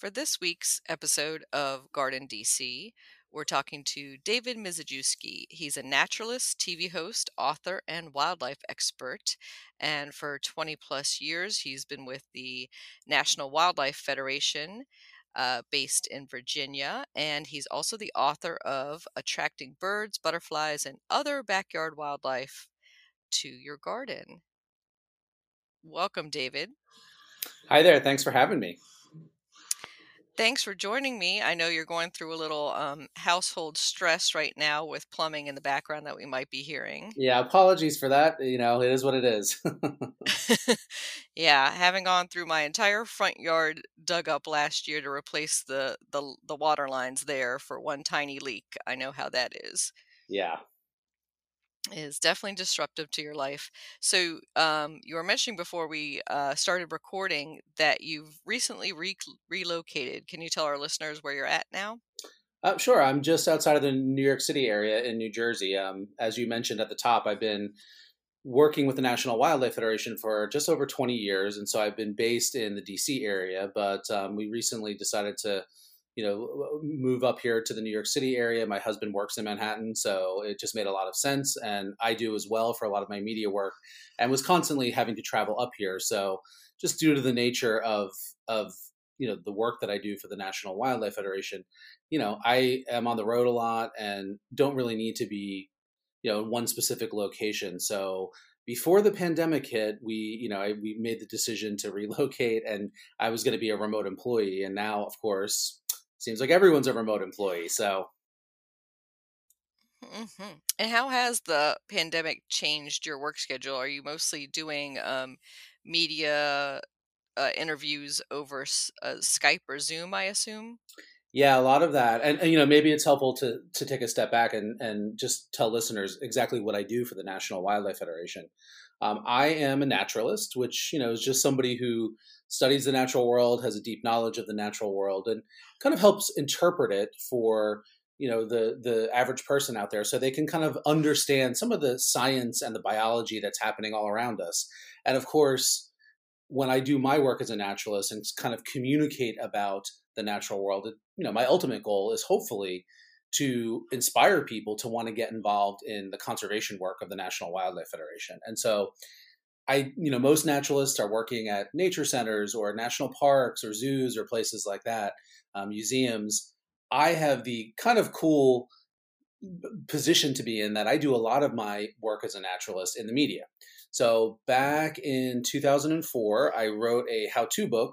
For this week's episode of Garden DC, we're talking to David Mizejewski. He's a naturalist, TV host, author, and wildlife expert. And for 20 plus years, he's been with the National Wildlife Federation based in Virginia. And he's also the author of Attracting Birds, Butterflies, and Other Backyard Wildlife to Your Garden. Welcome, David. Hi there. Thanks for having me. Thanks for joining me. I know you're going through a little household stress right now with plumbing in the background that we might be hearing. Yeah, apologies for that. You know, it is what it is. Yeah, having gone through my entire front yard dug up last year to replace the water lines there for one tiny leak, I know how that is. Yeah. It is definitely disruptive to your life. So you were mentioning before we started recording that you've recently relocated. Can you tell our listeners where you're at now? Sure. I'm just outside of the New York City area in New Jersey. As you mentioned at the top, I've been working with the National Wildlife Federation for just over 20 years. And so I've been based in the DC area, but we recently decided to move up here to the New York City area. My husband works in Manhattan, so it just made a lot of sense. And I do as well for a lot of my media work, and was constantly having to travel up here. So just due to the nature of the work that I do for the National Wildlife Federation, I am on the road a lot and don't really need to be, in one specific location. So before the pandemic hit, we made the decision to relocate, and I was going to be a remote employee. And now, of course, seems like everyone's a remote employee, so. Mm-hmm. And how has the pandemic changed your work schedule? Are you mostly doing media interviews over Skype or Zoom, I assume? Yeah, a lot of that. And maybe it's helpful to take a step back and just tell listeners exactly what I do for the National Wildlife Federation. I am a naturalist, which, is just somebody who studies the natural world, has a deep knowledge of the natural world, and kind of helps interpret it for, the average person out there, so they can kind of understand some of the science and the biology that's happening all around us. And of course, when I do my work as a naturalist and kind of communicate about the natural world, my ultimate goal is hopefully to inspire people to want to get involved in the conservation work of the National Wildlife Federation. And so most naturalists are working at nature centers or national parks or zoos or places like that, museums. I have the kind of cool position to be in that I do a lot of my work as a naturalist in the media. So back in 2004, I wrote a how-to book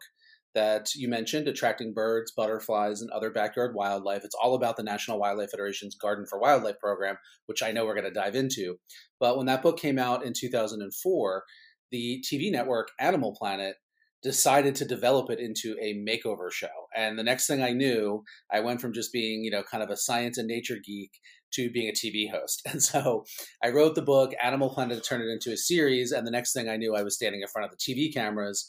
that you mentioned, Attracting Birds, Butterflies, and Other Backyard Wildlife. It's all about the National Wildlife Federation's Garden for Wildlife program, which I know we're going to dive into. But when that book came out in 2004, the TV network Animal Planet decided to develop it into a makeover show. And the next thing I knew, I went from just being, kind of a science and nature geek to being a TV host. And so I wrote the book, Animal Planet turned it into a series. And the next thing I knew, I was standing in front of the TV cameras.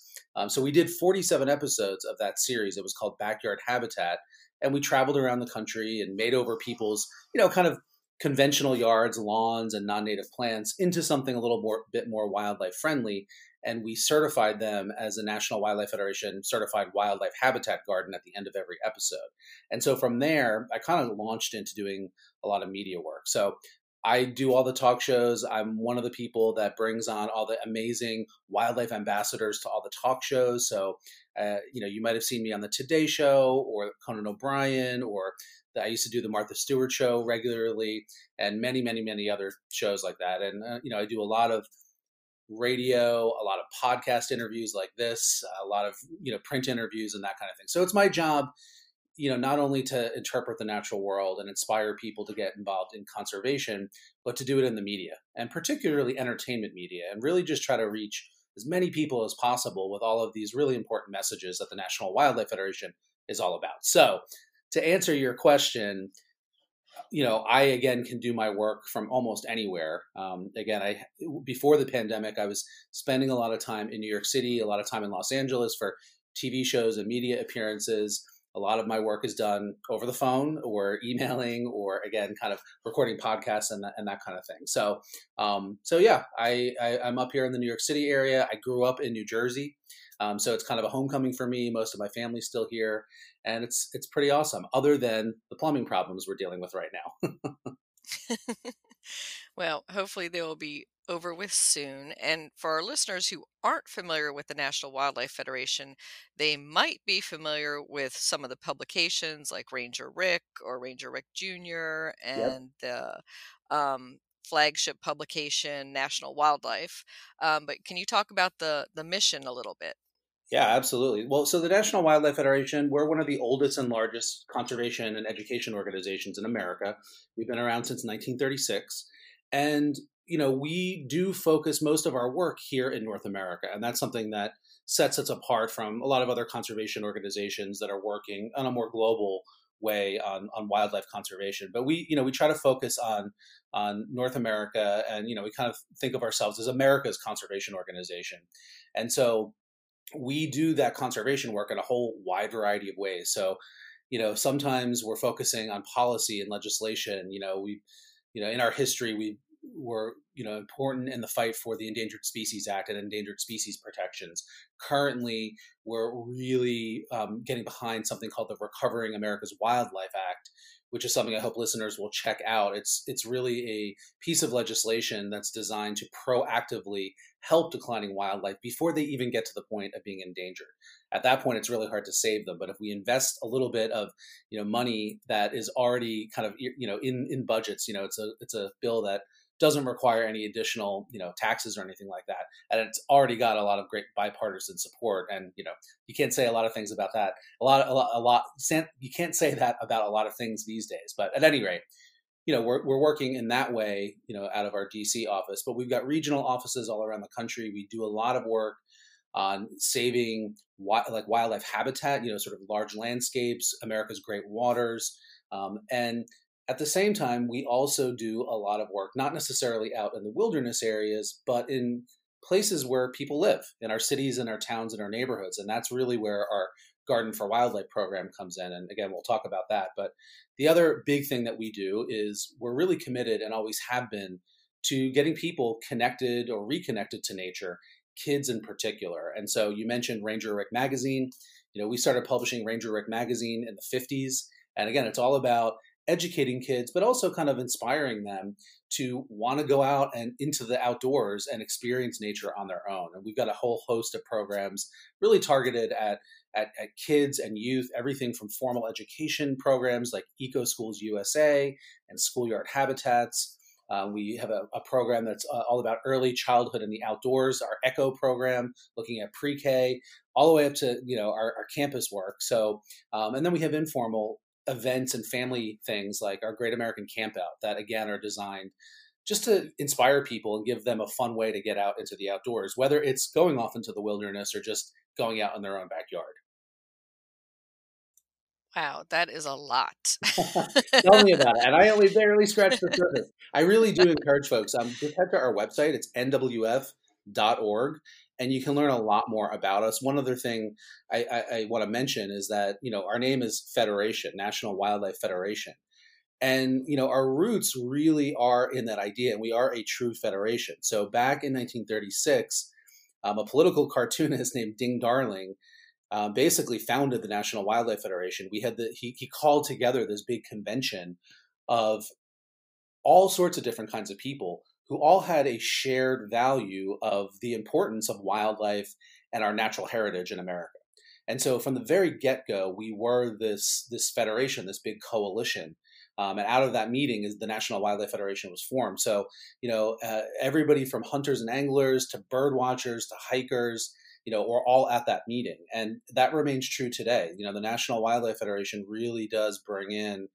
So we did 47 episodes of that series. It was called Backyard Habitat. And we traveled around the country and made over people's, kind of conventional yards, lawns, and non-native plants into something a little more, bit more wildlife friendly. And we certified them as a National Wildlife Federation certified wildlife habitat garden at the end of every episode. And so from there, I kind of launched into doing a lot of media work. So I do all the talk shows. I'm one of the people that brings on all the amazing wildlife ambassadors to all the talk shows. So, you might have seen me on the Today Show or Conan O'Brien, or I used to do the Martha Stewart Show regularly, and many, many, many other shows like that. And, I do a lot of radio, a lot of podcast interviews like this, a lot of, print interviews and that kind of thing. So it's my job, not only to interpret the natural world and inspire people to get involved in conservation, but to do it in the media, and particularly entertainment media, and really just try to reach as many people as possible with all of these really important messages that the National Wildlife Federation is all about. So to answer your question, you know, I, again, can do my work from almost anywhere. Again, before the pandemic, I was spending a lot of time in New York City, a lot of time in Los Angeles for TV shows and media appearances. A lot of my work is done over the phone or emailing or, again, kind of recording podcasts and that kind of thing. So, yeah, I'm up here in the New York City area. I grew up in New Jersey. So it's kind of a homecoming for me. Most of my family's still here, and it's pretty awesome, other than the plumbing problems we're dealing with right now. Well, hopefully they will be over with soon. And for our listeners who aren't familiar with the National Wildlife Federation, they might be familiar with some of the publications like Ranger Rick or Ranger Rick Jr. and the flagship publication National Wildlife. But can you talk about the mission a little bit? Yeah, absolutely. Well, so the National Wildlife Federation, we're one of the oldest and largest conservation and education organizations in America. We've been around since 1936. And, you know, we do focus most of our work here in North America. And that's something that sets us apart from a lot of other conservation organizations that are working on a more global way on wildlife conservation. But we, you know, we try to focus on North America, and, you know, we kind of think of ourselves as America's conservation organization. And so we do that conservation work in a whole wide variety of ways. So, you know, sometimes we're focusing on policy and legislation. You know, in our history, we were, you know, important in the fight for the Endangered Species Act and endangered species protections. Currently, we're really getting behind something called the Recovering America's Wildlife Act, which is something I hope listeners will check out. It's really a piece of legislation that's designed to proactively help declining wildlife before they even get to the point of being endangered. At that point, it's really hard to save them. But if we invest a little bit of, you know, money that is already kind of, you know, in budgets, you know, it's a bill that doesn't require any additional, you know, taxes or anything like that. And it's already got a lot of great bipartisan support. And, you know, you can't say a lot of things about that. You can't say that about a lot of things these days. But at any rate, you know, we're working in that way, you know, out of our DC office, but we've got regional offices all around the country. We do a lot of work on saving wildlife habitat, you know, sort of large landscapes, America's great waters. And at the same time, we also do a lot of work, not necessarily out in the wilderness areas, but in places where people live, in our cities, in our towns, in our neighborhoods. And that's really where our Garden for Wildlife program comes in. And again, we'll talk about that. But the other big thing that we do is we're really committed, and always have been, to getting people connected or reconnected to nature, kids in particular. And so you mentioned Ranger Rick magazine. You know, we started publishing Ranger Rick magazine in the 50s. And again, it's all about educating kids, but also kind of inspiring them to want to go out and into the outdoors and experience nature on their own. And we've got a whole host of programs really targeted at kids and youth, everything from formal education programs like Eco Schools USA and Schoolyard Habitats. We have a program that's all about early childhood in the outdoors, our ECHO program, looking at pre-K, all the way up to, you know, our campus work. So, and then we have informal events and family things like our Great American Campout that, again, are designed just to inspire people and give them a fun way to get out into the outdoors, whether it's going off into the wilderness or just going out in their own backyard. Wow, that is a lot. Tell me about it. And I only barely scratched the surface. I really do encourage folks, just head to our website. It's nwf.org. And you can learn a lot more about us. One other thing I want to mention is that, you know, our name is Federation, National Wildlife Federation. And, you know, our roots really are in that idea, and we are a true federation. So back in 1936, a political cartoonist named Ding Darling basically founded the National Wildlife Federation. He called together this big convention of all sorts of different kinds of people who all had a shared value of the importance of wildlife and our natural heritage in America. And so from the very get-go, we were this federation, this big coalition. And out of that meeting is the National Wildlife Federation was formed. So, you know, everybody from hunters and anglers to bird watchers to hikers, you know, were all at that meeting. And that remains true today. You know, the National Wildlife Federation really does bring in,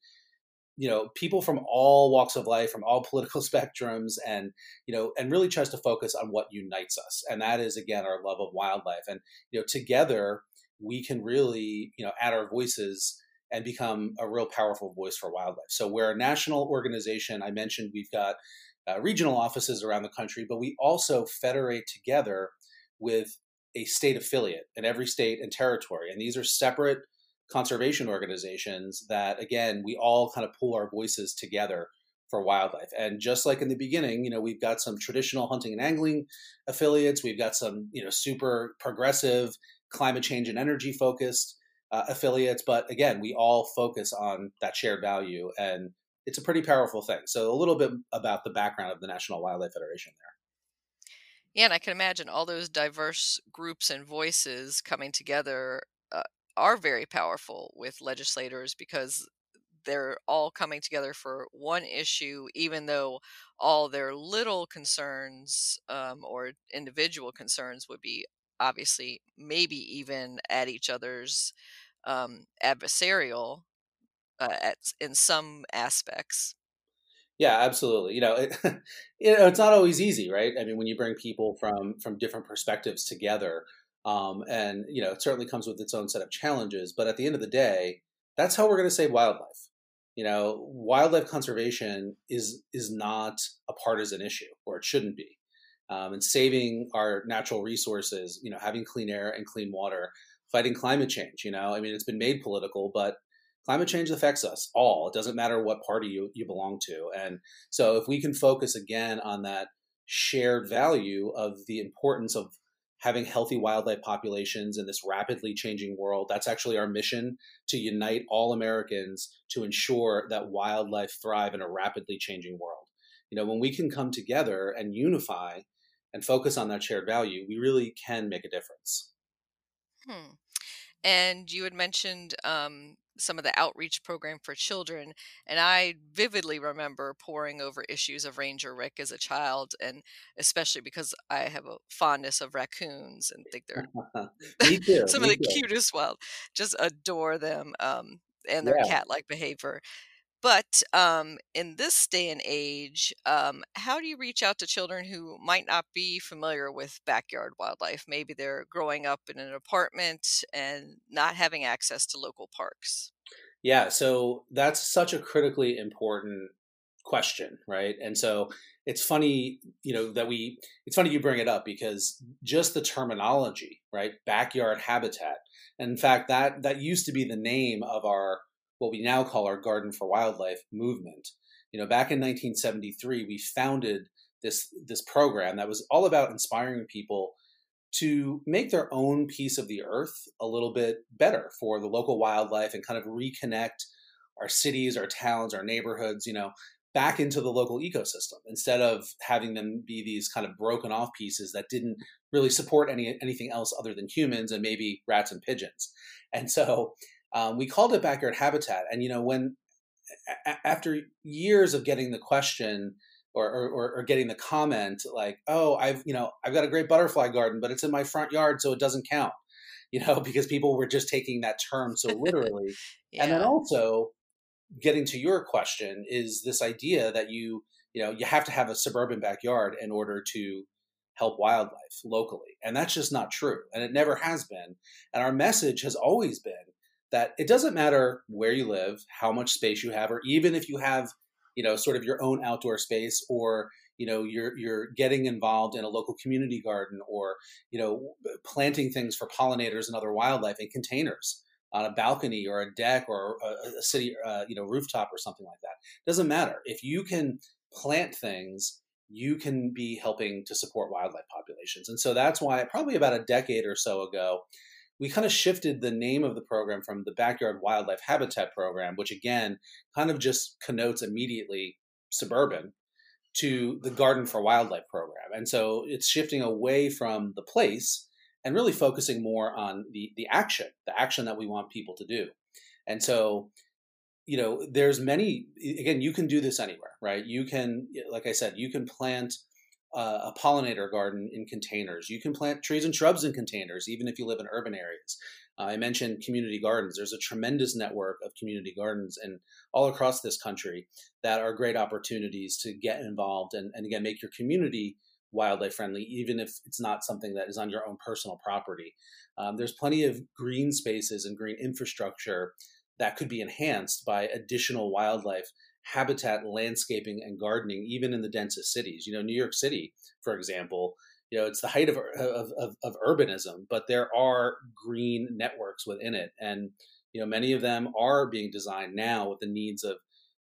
you know, people from all walks of life, from all political spectrums, and, you know, and really tries to focus on what unites us. And that is, again, our love of wildlife. And, you know, together we can really, add our voices and become a real powerful voice for wildlife. So we're a national organization. I mentioned we've got regional offices around the country, but we also federate together with a state affiliate in every state and territory. And these are separate conservation organizations that, again, we all kind of pull our voices together for wildlife. And just like in the beginning, we've got some traditional hunting and angling affiliates. We've got some, super progressive climate change and energy focused affiliates. But again, we all focus on that shared value, and it's a pretty powerful thing. So a little bit about the background of the National Wildlife Federation there. Yeah, and I can imagine all those diverse groups and voices coming together are very powerful with legislators, because they're all coming together for one issue, even though all their little concerns or individual concerns would be obviously maybe even at each other's adversarial in some aspects. Yeah, absolutely. It's not always easy, right? I mean, when you bring people from different perspectives together, and, it certainly comes with its own set of challenges. But at the end of the day, that's how we're going to save wildlife. Wildlife conservation is not a partisan issue, or it shouldn't be. And saving our natural resources, having clean air and clean water, fighting climate change. It's been made political, but climate change affects us all. It doesn't matter what party you belong to. And so if we can focus again on that shared value of the importance of having healthy wildlife populations in this rapidly changing world, that's actually our mission, to unite all Americans to ensure that wildlife thrive in a rapidly changing world. When we can come together and unify and focus on that shared value, we really can make a difference. And you had mentioned some of the outreach program for children. And I vividly remember poring over issues of Ranger Rick as a child, and especially because I have a fondness of raccoons and think they're some of the cutest wild, just adore them and their cat-like behavior. But in this day and age, how do you reach out to children who might not be familiar with backyard wildlife? Maybe they're growing up in an apartment and not having access to local parks. Yeah, so that's such a critically important question, right? And so it's funny, it's funny you bring it up, because just the terminology, right? Backyard habitat. And in fact, that used to be the name of what we now call our Garden for Wildlife movement. Back in 1973, we founded this program that was all about inspiring people to make their own piece of the earth a little bit better for the local wildlife, and kind of reconnect our cities, our towns, our neighborhoods, back into the local ecosystem, instead of having them be these kind of broken off pieces that didn't really support anything else other than humans and maybe rats and pigeons. And so we called it Backyard Habitat. And, after years of getting the question or getting the comment like, oh, I've got a great butterfly garden, but it's in my front yard, so it doesn't count, because people were just taking that term so literally. And then also getting to your question is this idea that you have to have a suburban backyard in order to help wildlife locally. And that's just not true. And it never has been. And our message has always been that it doesn't matter where you live, how much space you have, or even if you have, sort of your own outdoor space, or, you're getting involved in a local community garden, or, planting things for pollinators and other wildlife in containers on a balcony or a deck or a city, rooftop or something like that. It doesn't matter. If you can plant things, you can be helping to support wildlife populations. And so that's why probably about a decade or so ago, we kind of shifted the name of the program from the Backyard Wildlife Habitat Program, which again, kind of just connotes immediately suburban, to the Garden for Wildlife Program. And so it's shifting away from the place and really focusing more on the action that we want people to do. And so, there's many, again, you can do this anywhere, right? You can, like I said, you can plant a pollinator garden in containers. You can plant trees and shrubs in containers, even if you live in urban areas. I mentioned community gardens. There's a tremendous network of community gardens and all across this country that are great opportunities to get involved and again, make your community wildlife friendly, even if it's not something that is on your own personal property. There's plenty of green spaces and green infrastructure that could be enhanced by additional wildlife habitat, landscaping, and gardening, even in the densest cities. You know, New York City, for example, you know, it's the height of urbanism, but there are green networks within it. And, you know, many of them are being designed now with the needs of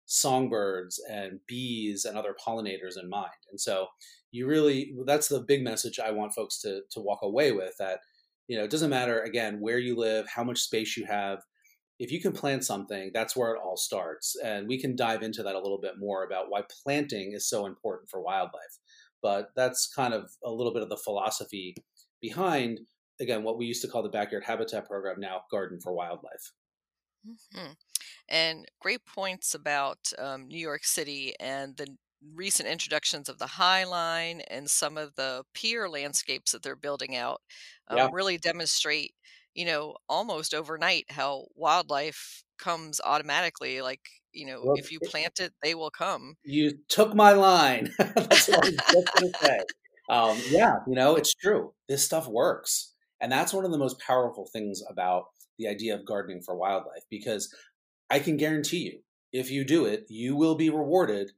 songbirds and bees and other pollinators in mind. And so you really, that's the big message I want folks to walk away with, that, you know, it doesn't matter, again, where you live, how much space you have. If you can plant something, that's where it all starts. And we can dive into that a little bit more about why planting is so important for wildlife. But that's kind of a little bit of the philosophy behind, again, what we used to call the Backyard Habitat program, now Garden for Wildlife. Mm-hmm. And great points about New York City and the recent introductions of the High Line and some of the pier landscapes that they're building out really demonstrate, you know, almost overnight how wildlife comes automatically. Like, you know, well, if you plant it, they will come. You took my line. That's what I was just going to say. Yeah, you know, it's true. This stuff works. And that's one of the most powerful things about the idea of gardening for wildlife, because I can guarantee you, if you do it, you will be rewarded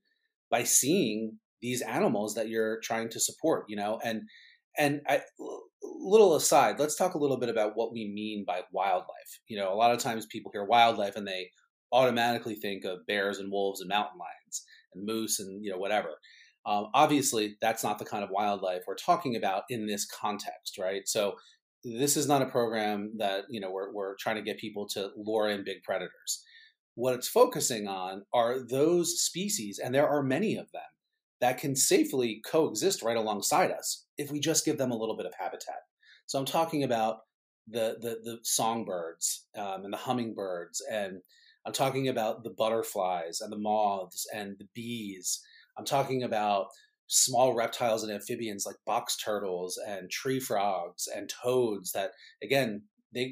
by seeing these animals that you're trying to support, you know. And I, little aside, let's talk a little bit about what we mean by wildlife. You know, a lot of times people hear wildlife and they automatically think of bears and wolves and mountain lions and moose and, you know, whatever. Obviously, that's not the kind of wildlife we're talking about in this context, right? So this is not a program that, you know, we're trying to get people to lure in big predators. What it's focusing on are those species, and there are many of them, that can safely coexist right alongside us if we just give them a little bit of habitat. So I'm talking about the songbirds and the hummingbirds, and I'm talking about the butterflies and the moths and the bees. I'm talking about small reptiles and amphibians like box turtles and tree frogs and toads that, again,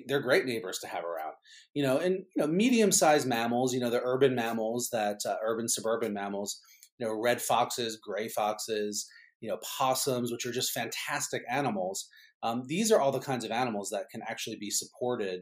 they're great neighbors to have around, you know, and, you know, medium-sized mammals, you know, the urban mammals that urban suburban mammals, you know, red foxes, gray foxes, you know, possums, which are just fantastic animals. These are all the kinds of animals that can actually be supported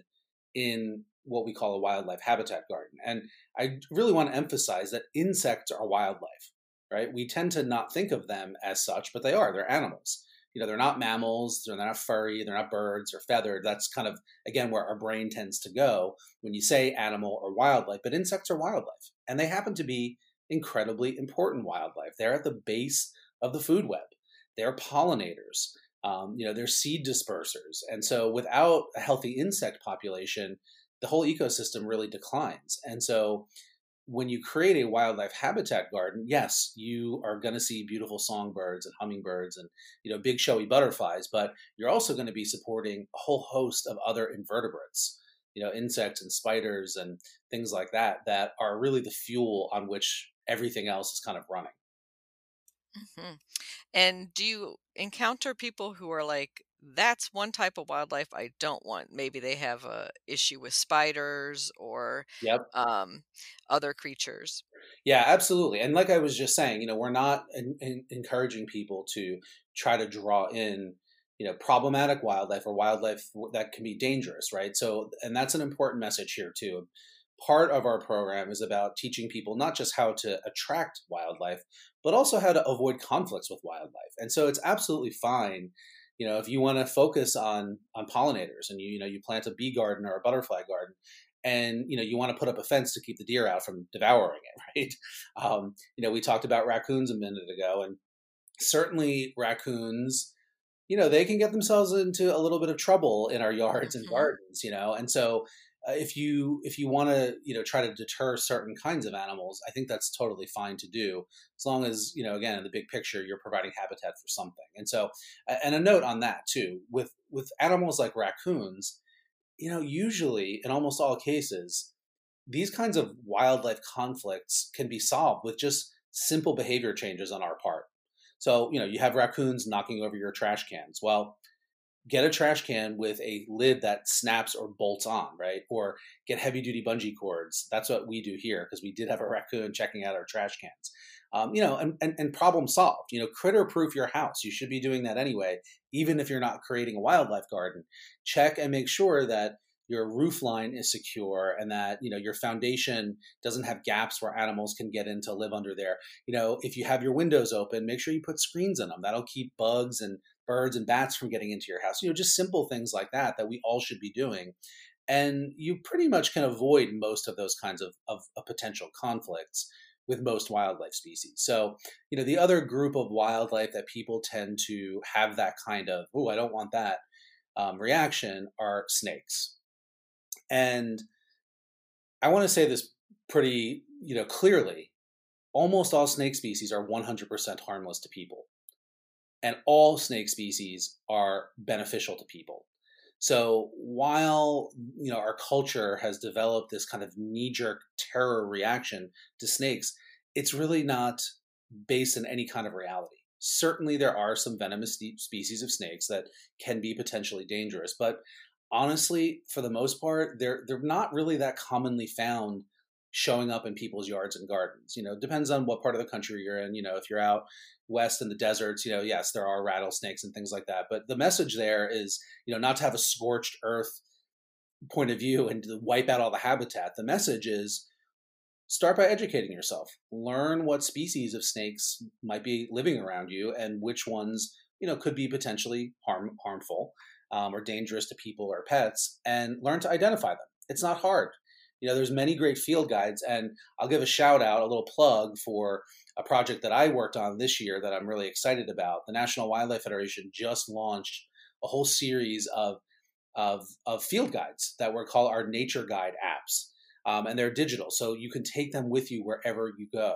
in what we call a wildlife habitat garden. And I really want to emphasize that insects are wildlife, right? We tend to not think of them as such, but they are. They're animals. You know, they're not mammals. They're not furry. They're not birds or feathered. That's kind of, again, where our brain tends to go when you say animal or wildlife. But insects are wildlife, and they happen to be incredibly important wildlife. They're at the base of the food web. They're pollinators. You know, they're seed dispersers. And so without a healthy insect population, the whole ecosystem really declines. And so when you create a wildlife habitat garden, yes, you are going to see beautiful songbirds and hummingbirds and, you know, big showy butterflies, but you're also going to be supporting a whole host of other invertebrates, you know, insects and spiders and things like that, that are really the fuel on which everything else is kind of running. Mm-hmm. And do you encounter people who are like, that's one type of wildlife I don't want? Maybe they have a issue with spiders or other creatures. Yeah, absolutely. And like I was just saying, you know, we're not encouraging people to try to draw in, you know, problematic wildlife or wildlife that can be dangerous, right? So, and that's an important message here too. Part of our program is about teaching people not just how to attract wildlife, but also how to avoid conflicts with wildlife. And so it's absolutely fine, you know, if you want to focus on pollinators and you know, you plant a bee garden or a butterfly garden and, you know, you want to put up a fence to keep the deer out from devouring it, right? You know, we talked about raccoons a minute ago, and certainly raccoons, you know, they can get themselves into a little bit of trouble in our yards and gardens, you know? And so if you want to, you know, try to deter certain kinds of animals, I think that's totally fine to do, as long as, you know, again, in the big picture, you're providing habitat for something. And so, and a note on that too, with animals like raccoons, you know, usually in almost all cases, these kinds of wildlife conflicts can be solved with just simple behavior changes on our part. So, you know, you have raccoons knocking over your trash cans. Well, get a trash can with a lid that snaps or bolts on, right? Or get heavy duty bungee cords. That's what we do here, because we did have a raccoon checking out our trash cans. and problem solved. Critter-proof your house. You should be doing that anyway, even if you're not creating a wildlife garden. Check and make sure that your roof line is secure and that, your foundation doesn't have gaps where animals can get in to live under there. If you have your windows open, make sure you put screens in them. That'll keep bugs and birds and bats from getting into your house. Just simple things like that that we all should be doing. And you pretty much can avoid most of those kinds of potential conflicts with most wildlife species. So, the other group of wildlife that people tend to have that kind of, I don't want that reaction are snakes. And I want to say this pretty, clearly, almost all snake species are 100% harmless to people. And all snake species are beneficial to people. So while, our culture has developed this kind of knee-jerk terror reaction to snakes, it's really not based in any kind of reality. Certainly there are some venomous species of snakes that can be potentially dangerous, but honestly, for the most part, they're not really that commonly found showing up in people's yards and gardens. It depends on what part of the country you're in. If you're out west in the deserts, yes, there are rattlesnakes and things like that. But the message there is, not to have a scorched earth point of view and to wipe out all the habitat. The message is start by educating yourself. Learn what species of snakes might be living around you and which ones, could be potentially harmful. Or dangerous to people or pets, and learn to identify them. It's not hard. There's many great field guides, and I'll give a shout out, a little plug for a project that I worked on this year that I'm really excited about. The National Wildlife Federation just launched a whole series of field guides that were called our Nature Guide apps, and they're digital, so you can take them with you wherever you go.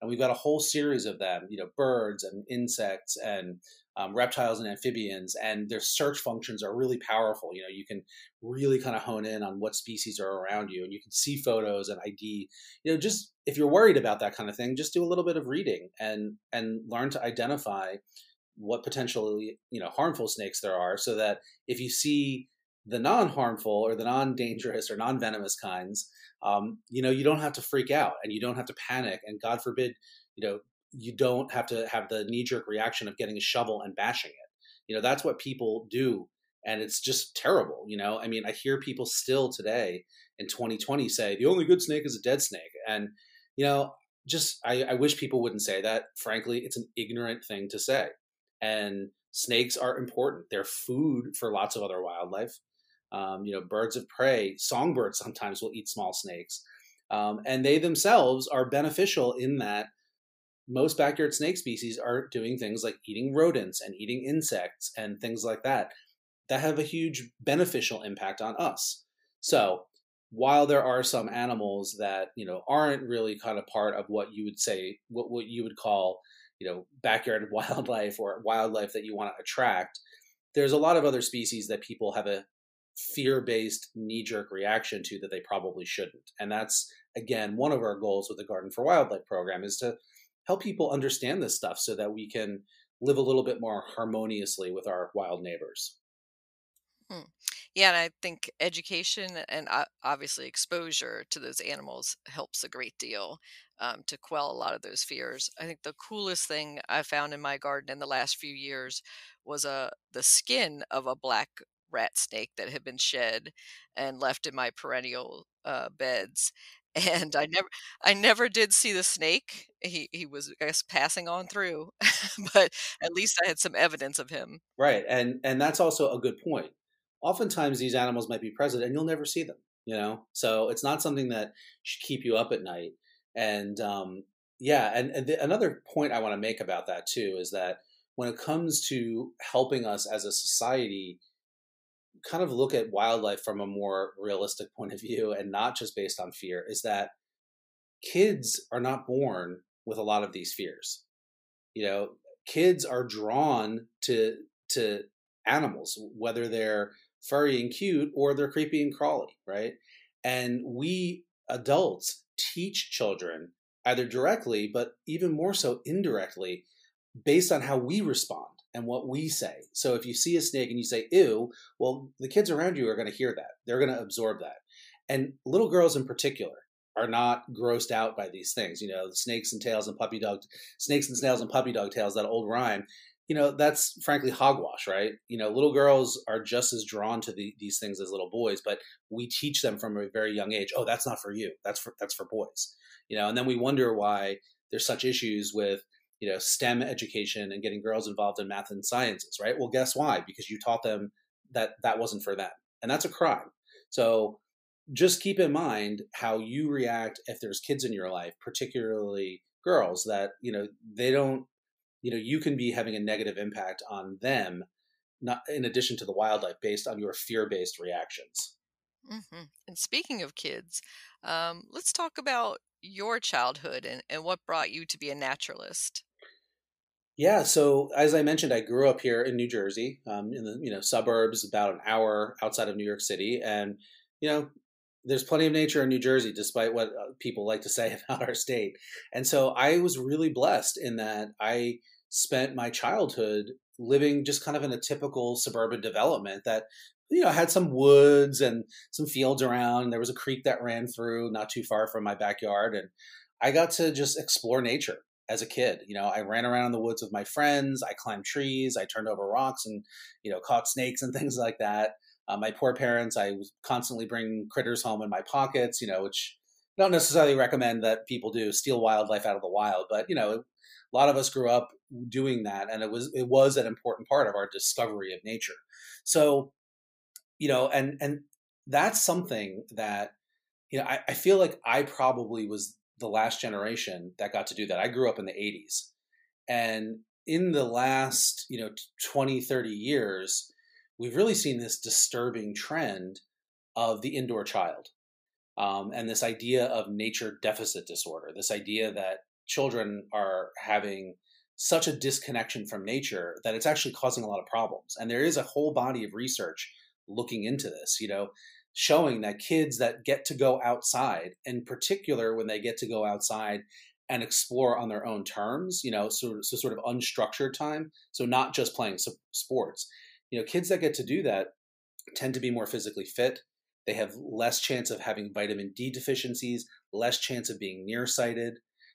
And we've got a whole series of them, birds and insects and reptiles and amphibians, and their search functions are really powerful. You can really kind of hone in on what species are around you, and you can see photos and ID. Just if you're worried about that kind of thing, just do a little bit of reading and learn to identify what potentially, harmful snakes there are, so that if you see the non-harmful or the non-dangerous or non-venomous kinds, you don't have to freak out and you don't have to panic. And God forbid, you don't have to have the knee-jerk reaction of getting a shovel and bashing it. That's what people do. And it's just terrible. I hear people still today in 2020 say, the only good snake is a dead snake. And, I wish people wouldn't say that. Frankly, it's an ignorant thing to say. And snakes are important. They're food for lots of other wildlife. Birds of prey, songbirds sometimes will eat small snakes. And they themselves are beneficial in that most backyard snake species are doing things like eating rodents and eating insects and things like that, that have a huge beneficial impact on us. So while there are some animals that, aren't really kind of part of what you would say, what you would call, backyard wildlife or wildlife that you want to attract, there's a lot of other species that people have a fear-based knee-jerk reaction to that they probably shouldn't. And that's, again, one of our goals with the Garden for Wildlife program is to help people understand this stuff so that we can live a little bit more harmoniously with our wild neighbors. Yeah, and I think education and obviously exposure to those animals helps a great deal to quell a lot of those fears. I think the coolest thing I found in my garden in the last few years was the skin of a black rat snake that had been shed and left in my perennial beds. And I never did see the snake. He was, I guess, passing on through, but at least I had some evidence of him. Right. And that's also a good point. Oftentimes these animals might be present and you'll never see them, so it's not something that should keep you up at night. And another point I want to make about that too, is that when it comes to helping us as a society kind of look at wildlife from a more realistic point of view and not just based on fear, is that kids are not born with a lot of these fears. Kids are drawn to animals, whether they're furry and cute or they're creepy and crawly, right? And we adults teach children either directly, but even more so indirectly, based on how we respond and what we say. So if you see a snake and you say, ew, well, the kids around you are going to hear that. They're going to absorb that. And little girls in particular, are not grossed out by these things. You know, snakes and snails and puppy dog tails, that old rhyme, you know, that's frankly hogwash, right? You know, little girls are just as drawn to these things as little boys, but we teach them from a very young age, oh, that's not for you. That's for boys, you know, and then we wonder why there's such issues with, you know, STEM education and getting girls involved in math and sciences, right? Well, guess why? Because you taught them that wasn't for them. And that's a crime. So just keep in mind how you react if there's kids in your life, particularly girls, that, you know, they don't, you know, you can be having a negative impact on them, not in addition to the wildlife, based on your fear-based reactions. Mm-hmm. And speaking of kids, let's talk about your childhood and what brought you to be a naturalist. Yeah. So as I mentioned, I grew up here in New Jersey, in the, you know, suburbs, about an hour outside of New York City. And, you know, there's plenty of nature in New Jersey, despite what people like to say about our state. And so I was really blessed in that I spent my childhood living just kind of in a typical suburban development that, you know, had some woods and some fields around. There was a creek that ran through not too far from my backyard. And I got to just explore nature. As a kid, you know, I ran around in the woods with my friends. I climbed trees. I turned over rocks and, you know, caught snakes and things like that. My poor parents, I was constantly bringing critters home in my pockets, you know, which I don't necessarily recommend that people do, steal wildlife out of the wild. But, you know, a lot of us grew up doing that. And it was an important part of our discovery of nature. So, you know, and that's something that, you know, I feel like I probably was the last generation that got to do that. I grew up in the 80s. And in the last, you know, 20, 30 years, we've really seen this disturbing trend of the indoor child, and this idea of nature deficit disorder, this idea that children are having such a disconnection from nature that it's actually causing a lot of problems. And there is a whole body of research looking into this, you know, showing that kids that get to go outside, in particular when they get to go outside and explore on their own terms, you know, so sort of unstructured time, so not just playing sports, you know, kids that get to do that tend to be more physically fit. They have less chance of having vitamin D deficiencies, less chance of being nearsighted.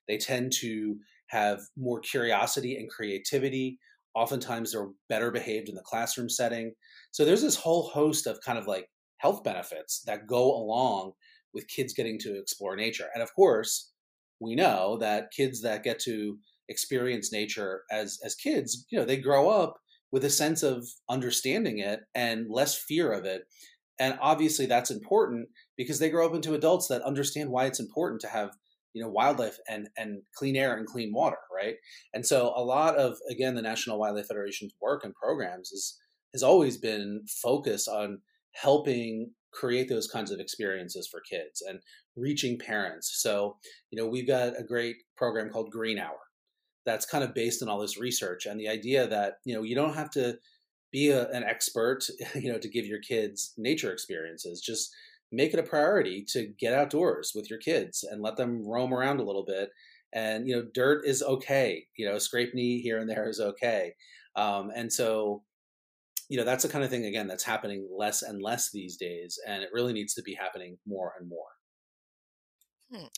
They tend to have more curiosity and creativity. Oftentimes they're better behaved in the classroom setting. So there's this whole host of kind of like health benefits that go along with kids getting to explore nature. And of course, we know that kids that get to experience nature as kids, you know, they grow up with a sense of understanding it and less fear of it. And obviously that's important because they grow up into adults that understand why it's important to have, you know, wildlife and clean air and clean water, right? And so a lot of, again, the National Wildlife Federation's work and programs has always been focused on helping create those kinds of experiences for kids and reaching parents. So, you know, we've got a great program called Green Hour that's kind of based on all this research and the idea that, you know, you don't have to be an expert, you know, to give your kids nature experiences. Just make it a priority to get outdoors with your kids and let them roam around a little bit. And, you know, dirt is okay. You know, a scraped knee here and there is okay. And so, you know, that's the kind of thing, again, that's happening less and less these days, and it really needs to be happening more and more.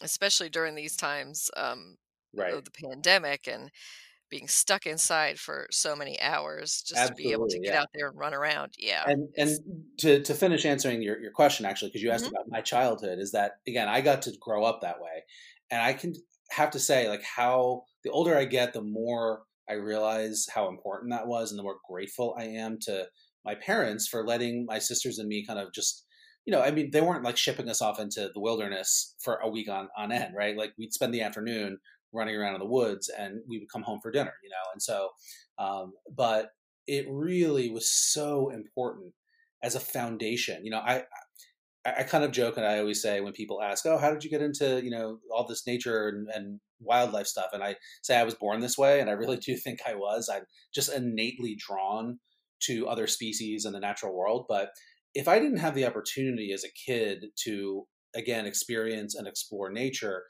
Especially during these times right. of the pandemic and being stuck inside for so many hours, just Absolutely, to be able to get yeah. out there and run around. Yeah. And to finish answering your question, actually, because you asked mm-hmm. about my childhood, is that, again, I got to grow up that way. And I can have to say, like, how the older I get, the more I realize how important that was and the more grateful I am to my parents for letting my sisters and me kind of just, you know, I mean, they weren't like shipping us off into the wilderness for a week on end, right? Like we'd spend the afternoon running around in the woods and we would come home for dinner, you know? And so, but it really was so important as a foundation. You know, I kind of joke and I always say when people ask, oh, how did you get into, you know, all this nature and wildlife stuff? And I say I was born this way. And I really do think I was. I'm just innately drawn to other species and the natural world. But if I didn't have the opportunity as a kid to, again, experience and explore nature,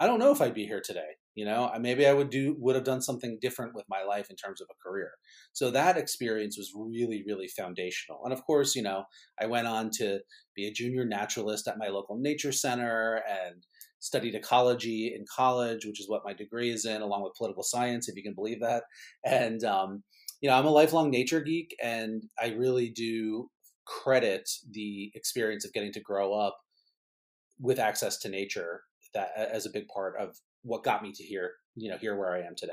I don't know if I'd be here today. You know, maybe I would have done something different with my life in terms of a career. So that experience was really, really foundational. And of course, you know, I went on to be a junior naturalist at my local nature center and studied ecology in college, which is what my degree is in, along with political science, if you can believe that. And, you know, I'm a lifelong nature geek, and I really do credit the experience of getting to grow up with access to nature that as a big part of what got me to here where I am today.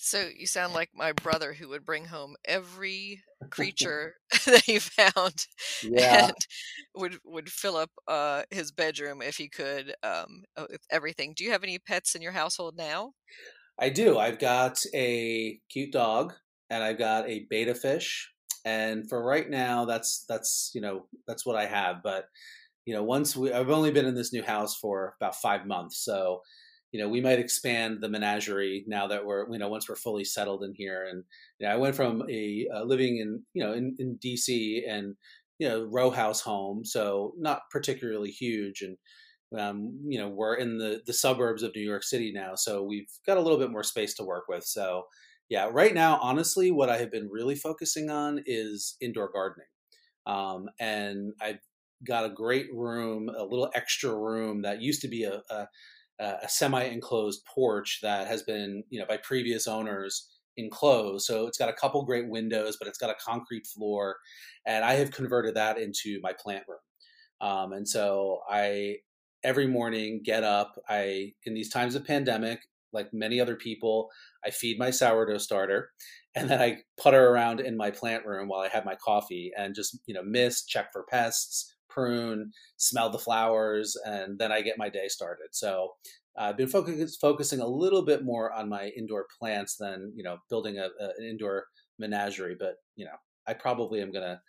So you sound like my brother, who would bring home every creature that he found, and would fill up his bedroom if he could, with everything. Do you have any pets in your household now? I do. I've got a cute dog, and I've got a betta fish. And for right now, that's what I have. But, you know, I've only been in this new house for about 5 months. So, you know, we might expand the menagerie now that once we're fully settled in here. And, you know, I went from living in DC and, you know, row house home. So not particularly huge. And, you know, we're in the suburbs of New York City now. So we've got a little bit more space to work with. So, yeah, right now, honestly, what I have been really focusing on is indoor gardening. And I've got a great room, a little extra room that used to be a semi-enclosed porch that has been, you know, by previous owners enclosed. So it's got a couple great windows, but it's got a concrete floor. And I have converted that into my plant room. And so I, every morning, get up. In these times of pandemic, like many other people, I feed my sourdough starter, and then I putter around in my plant room while I have my coffee and just, you know, mist, check for pests, prune, smell the flowers, and then I get my day started. So I've been focusing a little bit more on my indoor plants than, you know, building an indoor menagerie. But, you know, I probably am going to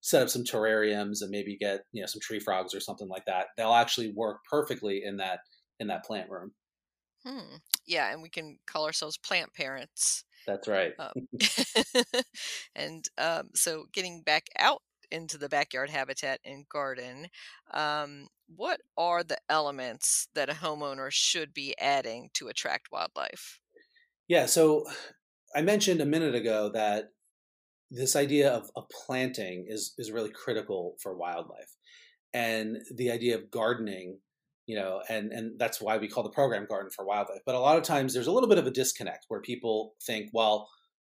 set up some terrariums and maybe get, you know, some tree frogs or something like that. They'll actually work perfectly in that plant room. Yeah, and we can call ourselves plant parents. That's right. And so getting back out into the backyard habitat and garden, what are the elements that a homeowner should be adding to attract wildlife? Yeah, so I mentioned a minute ago that this idea of planting is really critical for wildlife. And the idea of gardening, you know, and that's why we call the program Garden for Wildlife. But a lot of times there's a little bit of a disconnect where people think, well,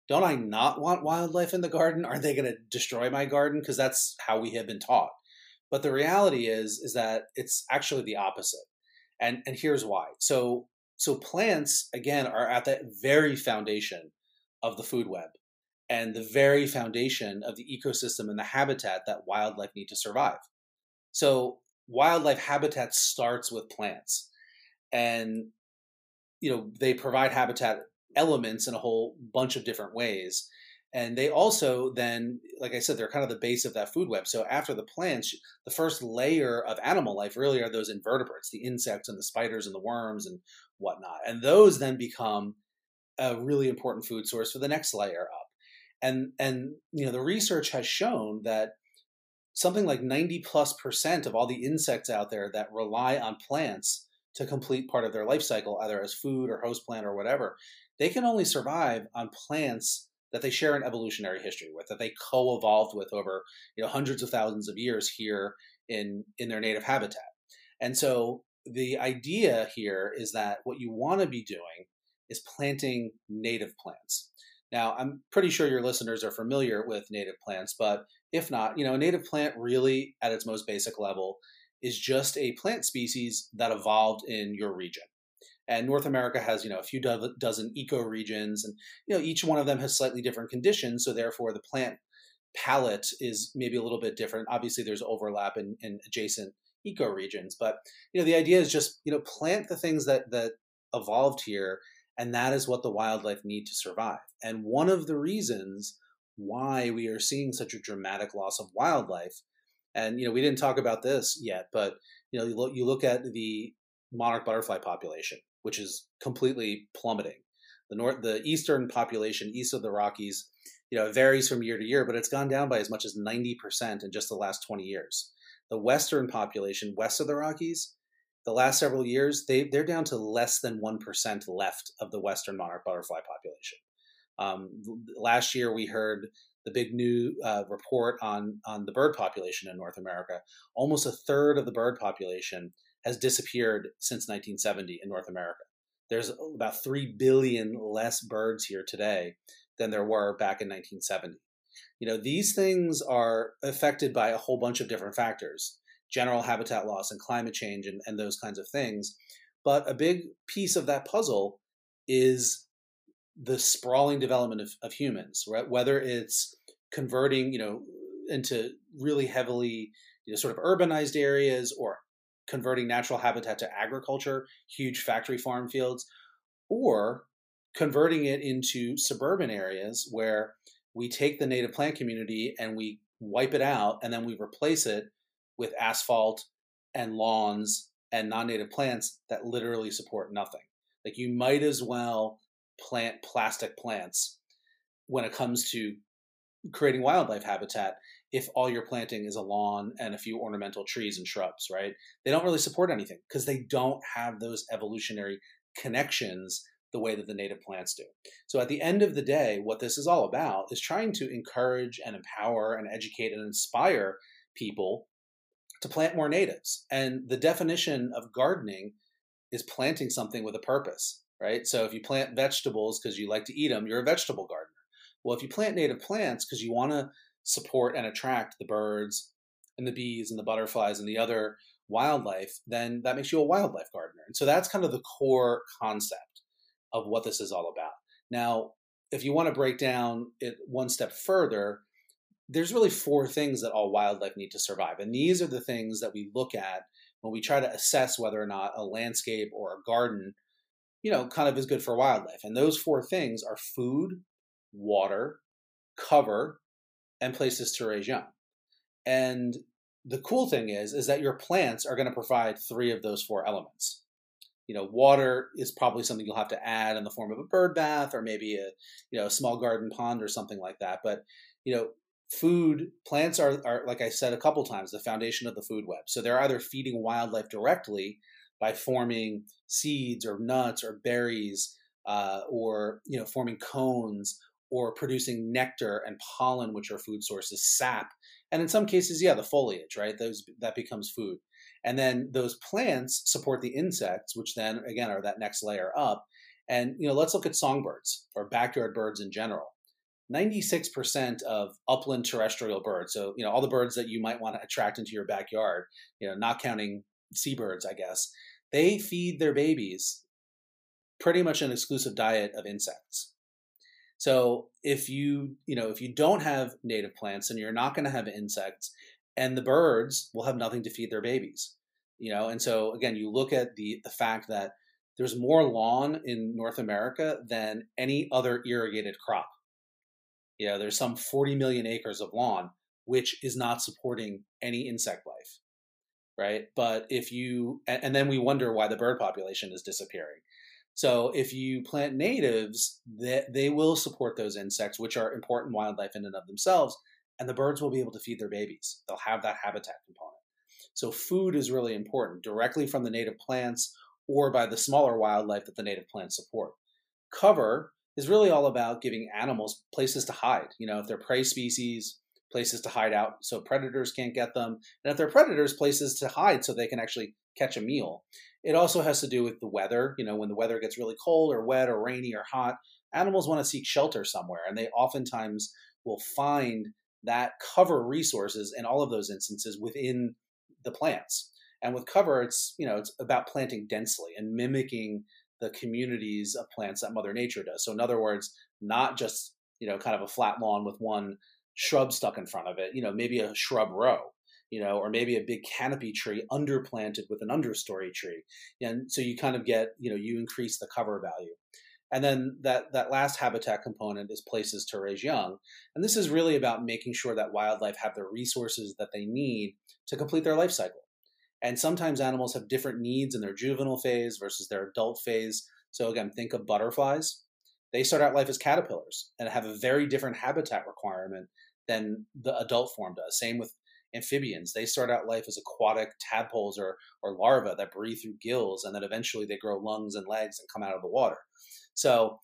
don't I not want wildlife in the garden? Aren't they going to destroy my garden? Because that's how we have been taught. But the reality is that it's actually the opposite. And here's why. So plants, again, are at that very foundation of the food web and the very foundation of the ecosystem and the habitat that wildlife need to survive. So wildlife habitat starts with plants, and, you know, they provide habitat elements in a whole bunch of different ways. And they also then, like I said, they're kind of the base of that food web. So after the plants, the first layer of animal life really are those invertebrates, the insects and the spiders and the worms and whatnot. And those then become a really important food source for the next layer up. And, you know, the research has shown that something like 90%+ of all the insects out there that rely on plants to complete part of their life cycle, either as food or host plant or whatever, they can only survive on plants that they share an evolutionary history with, that they co-evolved with over, you know, hundreds of thousands of years here in their native habitat. And so the idea here is that what you want to be doing is planting native plants. Now, I'm pretty sure your listeners are familiar with native plants, but if not, you know, a native plant really at its most basic level is just a plant species that evolved in your region. And North America has, you know, a few dozen ecoregions, and, you know, each one of them has slightly different conditions. So therefore the plant palette is maybe a little bit different. Obviously there's overlap in adjacent ecoregions, but, you know, the idea is just, you know, plant the things that evolved here. And that is what the wildlife need to survive. And one of the reasons why we are seeing such a dramatic loss of wildlife, and, you know, we didn't talk about this yet, but, you know, you look at the monarch butterfly population, which is completely plummeting. The eastern population east of the Rockies, you know, it varies from year to year, but it's gone down by as much as 90% in just the last 20 years. The western population west of the Rockies, the last several years, they're down to less than 1% left of the western monarch butterfly population. Last year, we heard the big new report on the bird population in North America. Almost a third of the bird population has disappeared since 1970 in North America. There's about 3 billion less birds here today than there were back in 1970. You know, these things are affected by a whole bunch of different factors, general habitat loss and climate change and those kinds of things. But a big piece of that puzzle is the sprawling development of humans, right? Whether it's converting, you know, into really heavily, you know, sort of urbanized areas, or converting natural habitat to agriculture, huge factory farm fields, or converting it into suburban areas where we take the native plant community and we wipe it out, and then we replace it with asphalt and lawns and non-native plants that literally support nothing. Like, you might as well plant plastic plants when it comes to creating wildlife habitat if all you're planting is a lawn and a few ornamental trees and shrubs, right? They don't really support anything because they don't have those evolutionary connections the way that the native plants do. So at the end of the day, what this is all about is trying to encourage and empower and educate and inspire people to plant more natives. And the definition of gardening is planting something with a purpose, right? So if you plant vegetables because you like to eat them, you're a vegetable gardener. Well, if you plant native plants because you want to support and attract the birds and the bees and the butterflies and the other wildlife, then that makes you a wildlife gardener. And so that's kind of the core concept of what this is all about. Now, if you want to break down it one step further, there's really 4 things that all wildlife need to survive. And these are the things that we look at when we try to assess whether or not a landscape or a garden, you know, kind of is good for wildlife. And those 4 things are food, water, cover, and places to raise young. And the cool thing is that your plants are going to provide 3 of those 4 elements. You know, water is probably something you'll have to add in the form of a bird bath or maybe a, you know, a small garden pond or something like that. But, you know, food, plants are, like I said a couple times, the foundation of the food web. So they're either feeding wildlife directly by forming seeds or nuts or berries, or, you know, forming cones, or producing nectar and pollen, which are food sources, sap, and in some cases, yeah, the foliage, right? Those, that becomes food. And then those plants support the insects, which then, again, are that next layer up. And, you know, let's look at songbirds or backyard birds in general. 96% of upland terrestrial birds, so, you know, all the birds that you might want to attract into your backyard, you know, not counting seabirds, I guess, they feed their babies pretty much an exclusive diet of insects. So if you don't have native plants, then you're not going to have insects, and the birds will have nothing to feed their babies. You know, and so again, you look at the fact that there's more lawn in North America than any other irrigated crop. You know, there's some 40 million acres of lawn, which is not supporting any insect life, right? But and then we wonder why the bird population is disappearing. So if you plant natives, they will support those insects, which are important wildlife in and of themselves, and the birds will be able to feed their babies. They'll have that habitat component. So food is really important, directly from the native plants or by the smaller wildlife that the native plants support. Cover is really all about giving animals places to hide. You know, if they're prey species, places to hide out so predators can't get them. And if they're predators, places to hide so they can actually catch a meal. It also has to do with the weather. You know, when the weather gets really cold or wet or rainy or hot, animals want to seek shelter somewhere, and they oftentimes will find that cover resources in all of those instances within the plants. And with cover, it's, you know, it's about planting densely and mimicking the communities of plants that Mother Nature does. So in other words, not just, you know, kind of a flat lawn with one shrub stuck in front of it, you know, maybe a shrub row, you know, or maybe a big canopy tree underplanted with an understory tree. And so you kind of get, you know, you increase the cover value. And then that last habitat component is places to raise young. And this is really about making sure that wildlife have the resources that they need to complete their life cycle. And sometimes animals have different needs in their juvenile phase versus their adult phase. So again, think of butterflies. They start out life as caterpillars and have a very different habitat requirement than the adult form does. Same with amphibians. They start out life as aquatic tadpoles or larvae that breathe through gills, and then eventually they grow lungs and legs and come out of the water. So,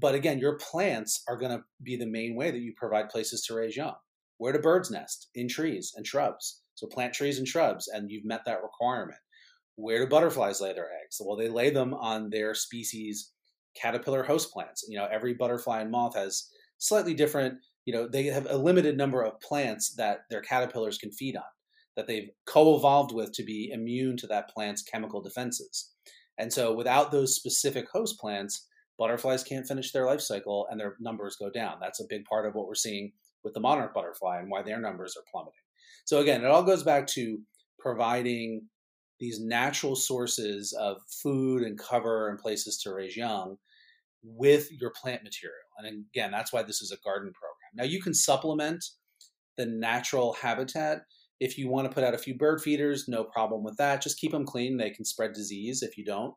but again, your plants are going to be the main way that you provide places to raise young. Where do birds nest? In trees and shrubs. So plant trees and shrubs, and you've met that requirement. Where do butterflies lay their eggs? Well, they lay them on their species' caterpillar host plants. You know, every butterfly and moth has slightly different, you know, they have a limited number of plants that their caterpillars can feed on, that they've co-evolved with to be immune to that plant's chemical defenses. And so without those specific host plants, butterflies can't finish their life cycle and their numbers go down. That's a big part of what we're seeing with the monarch butterfly and why their numbers are plummeting. So again, it all goes back to providing these natural sources of food and cover and places to raise young with your plant material. And again, that's why this is a garden program. Now you can supplement the natural habitat. If you want to put out a few bird feeders, no problem with that. Just keep them clean. They can spread disease if you don't.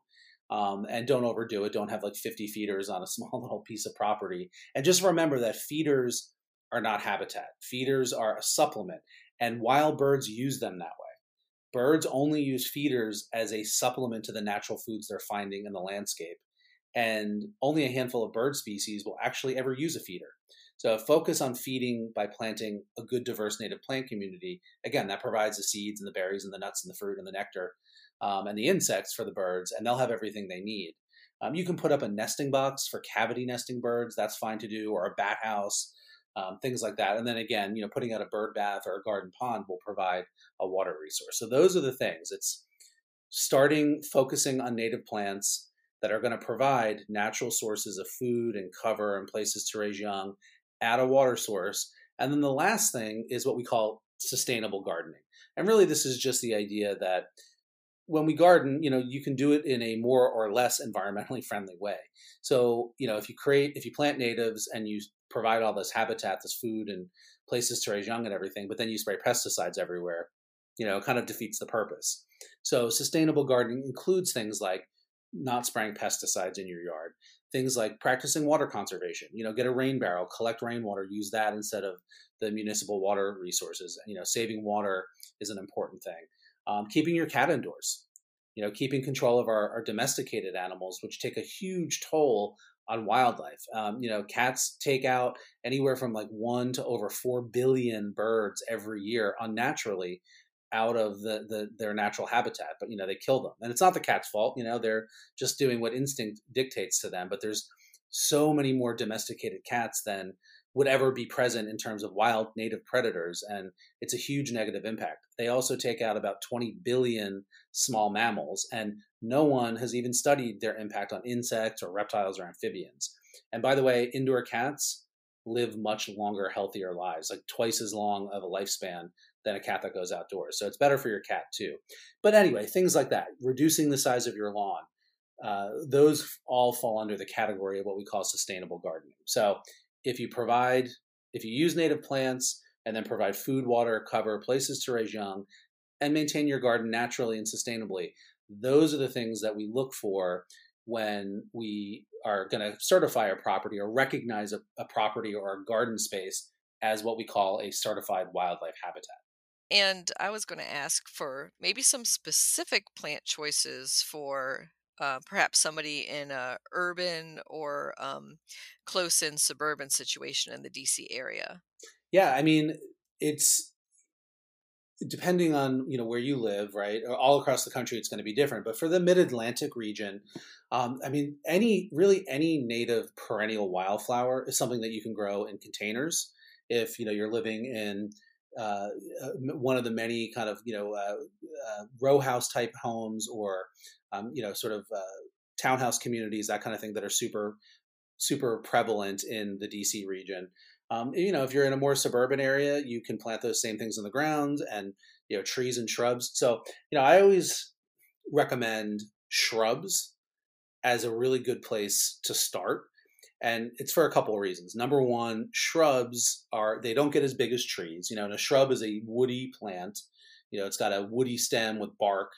And don't overdo it. Don't have like 50 feeders on a small little piece of property. And just remember that feeders are not habitat. Feeders are a supplement. And wild birds use them that way. Birds only use feeders as a supplement to the natural foods they're finding in the landscape. And only a handful of bird species will actually ever use a feeder. So focus on feeding by planting a good, diverse native plant community. Again, that provides the seeds and the berries and the nuts and the fruit and the nectar and the insects for the birds, and they'll have everything they need. You can put up a nesting box for cavity nesting birds. That's fine to do, or a bat house, things like that. And then again, you know, putting out a bird bath or a garden pond will provide a water resource. So those are the things. It's starting focusing on native plants that are going to provide natural sources of food and cover and places to raise young, add a water source. And then the last thing is what we call sustainable gardening. And really, this is just the idea that when we garden, you know, you can do it in a more or less environmentally friendly way. So, you know, if you plant natives and you provide all this habitat, this food and places to raise young and everything, but then you spray pesticides everywhere, you know, it kind of defeats the purpose. So sustainable gardening includes things like not spraying pesticides in your yard. Things like practicing water conservation, you know, get a rain barrel, collect rainwater, use that instead of the municipal water resources. You know, saving water is an important thing. Keeping your cat indoors, you know, keeping control of our domesticated animals, which take a huge toll on wildlife. You know, cats take out anywhere from like 1 to over 4 billion birds every year unnaturally out of their natural habitat, but, you know, they kill them. And it's not the cat's fault, you know, they're just doing what instinct dictates to them. But there's so many more domesticated cats than would ever be present in terms of wild native predators. And it's a huge negative impact. They also take out about 20 billion small mammals, and no one has even studied their impact on insects or reptiles or amphibians. And by the way, indoor cats live much longer, healthier lives, like twice as long of a lifespan than a cat that goes outdoors. So it's better for your cat too. But anyway, things like that, reducing the size of your lawn, those all fall under the category of what we call sustainable gardening. So if you use native plants and then provide food, water, cover, places to raise young, and maintain your garden naturally and sustainably, those are the things that we look for when we are going to certify a property or recognize a property or a garden space as what we call a certified wildlife habitat. And I was going to ask for maybe some specific plant choices for perhaps somebody in a urban or close-in suburban situation in the DC area. Yeah, I mean, it's depending on, you know, where you live, right? All across the country, it's going to be different. But for the Mid-Atlantic region, I mean, any native perennial wildflower is something that you can grow in containers. If, you know, you're living in one of the many kind of, you know, row house type homes or, you know, sort of townhouse communities, that kind of thing, that are super, super prevalent in the DC region. You know, if you're in a more suburban area, you can plant those same things in the ground and, you know, trees and shrubs. So, you know, I always recommend shrubs as a really good place to start. And it's for a couple of reasons. Number one, shrubs they don't get as big as trees. You know, and a shrub is a woody plant. You know, it's got a woody stem with bark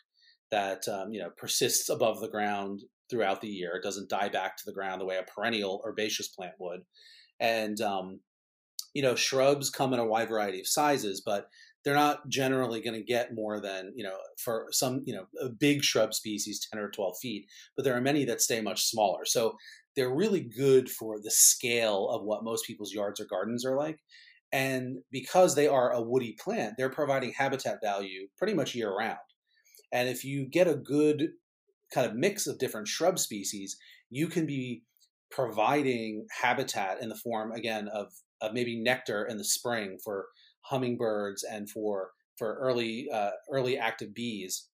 that, you know, persists above the ground throughout the year. It doesn't die back to the ground the way a perennial herbaceous plant would. And, you know, shrubs come in a wide variety of sizes, but they're not generally going to get more than, you know, for some, you know, a big shrub species, 10 or 12 feet, but there are many that stay much smaller. So they're really good for the scale of what most people's yards or gardens are like. And because they are a woody plant, they're providing habitat value pretty much year round. And if you get a good kind of mix of different shrub species, you can be providing habitat in the form, again, of maybe nectar in the spring for hummingbirds and for early active bees,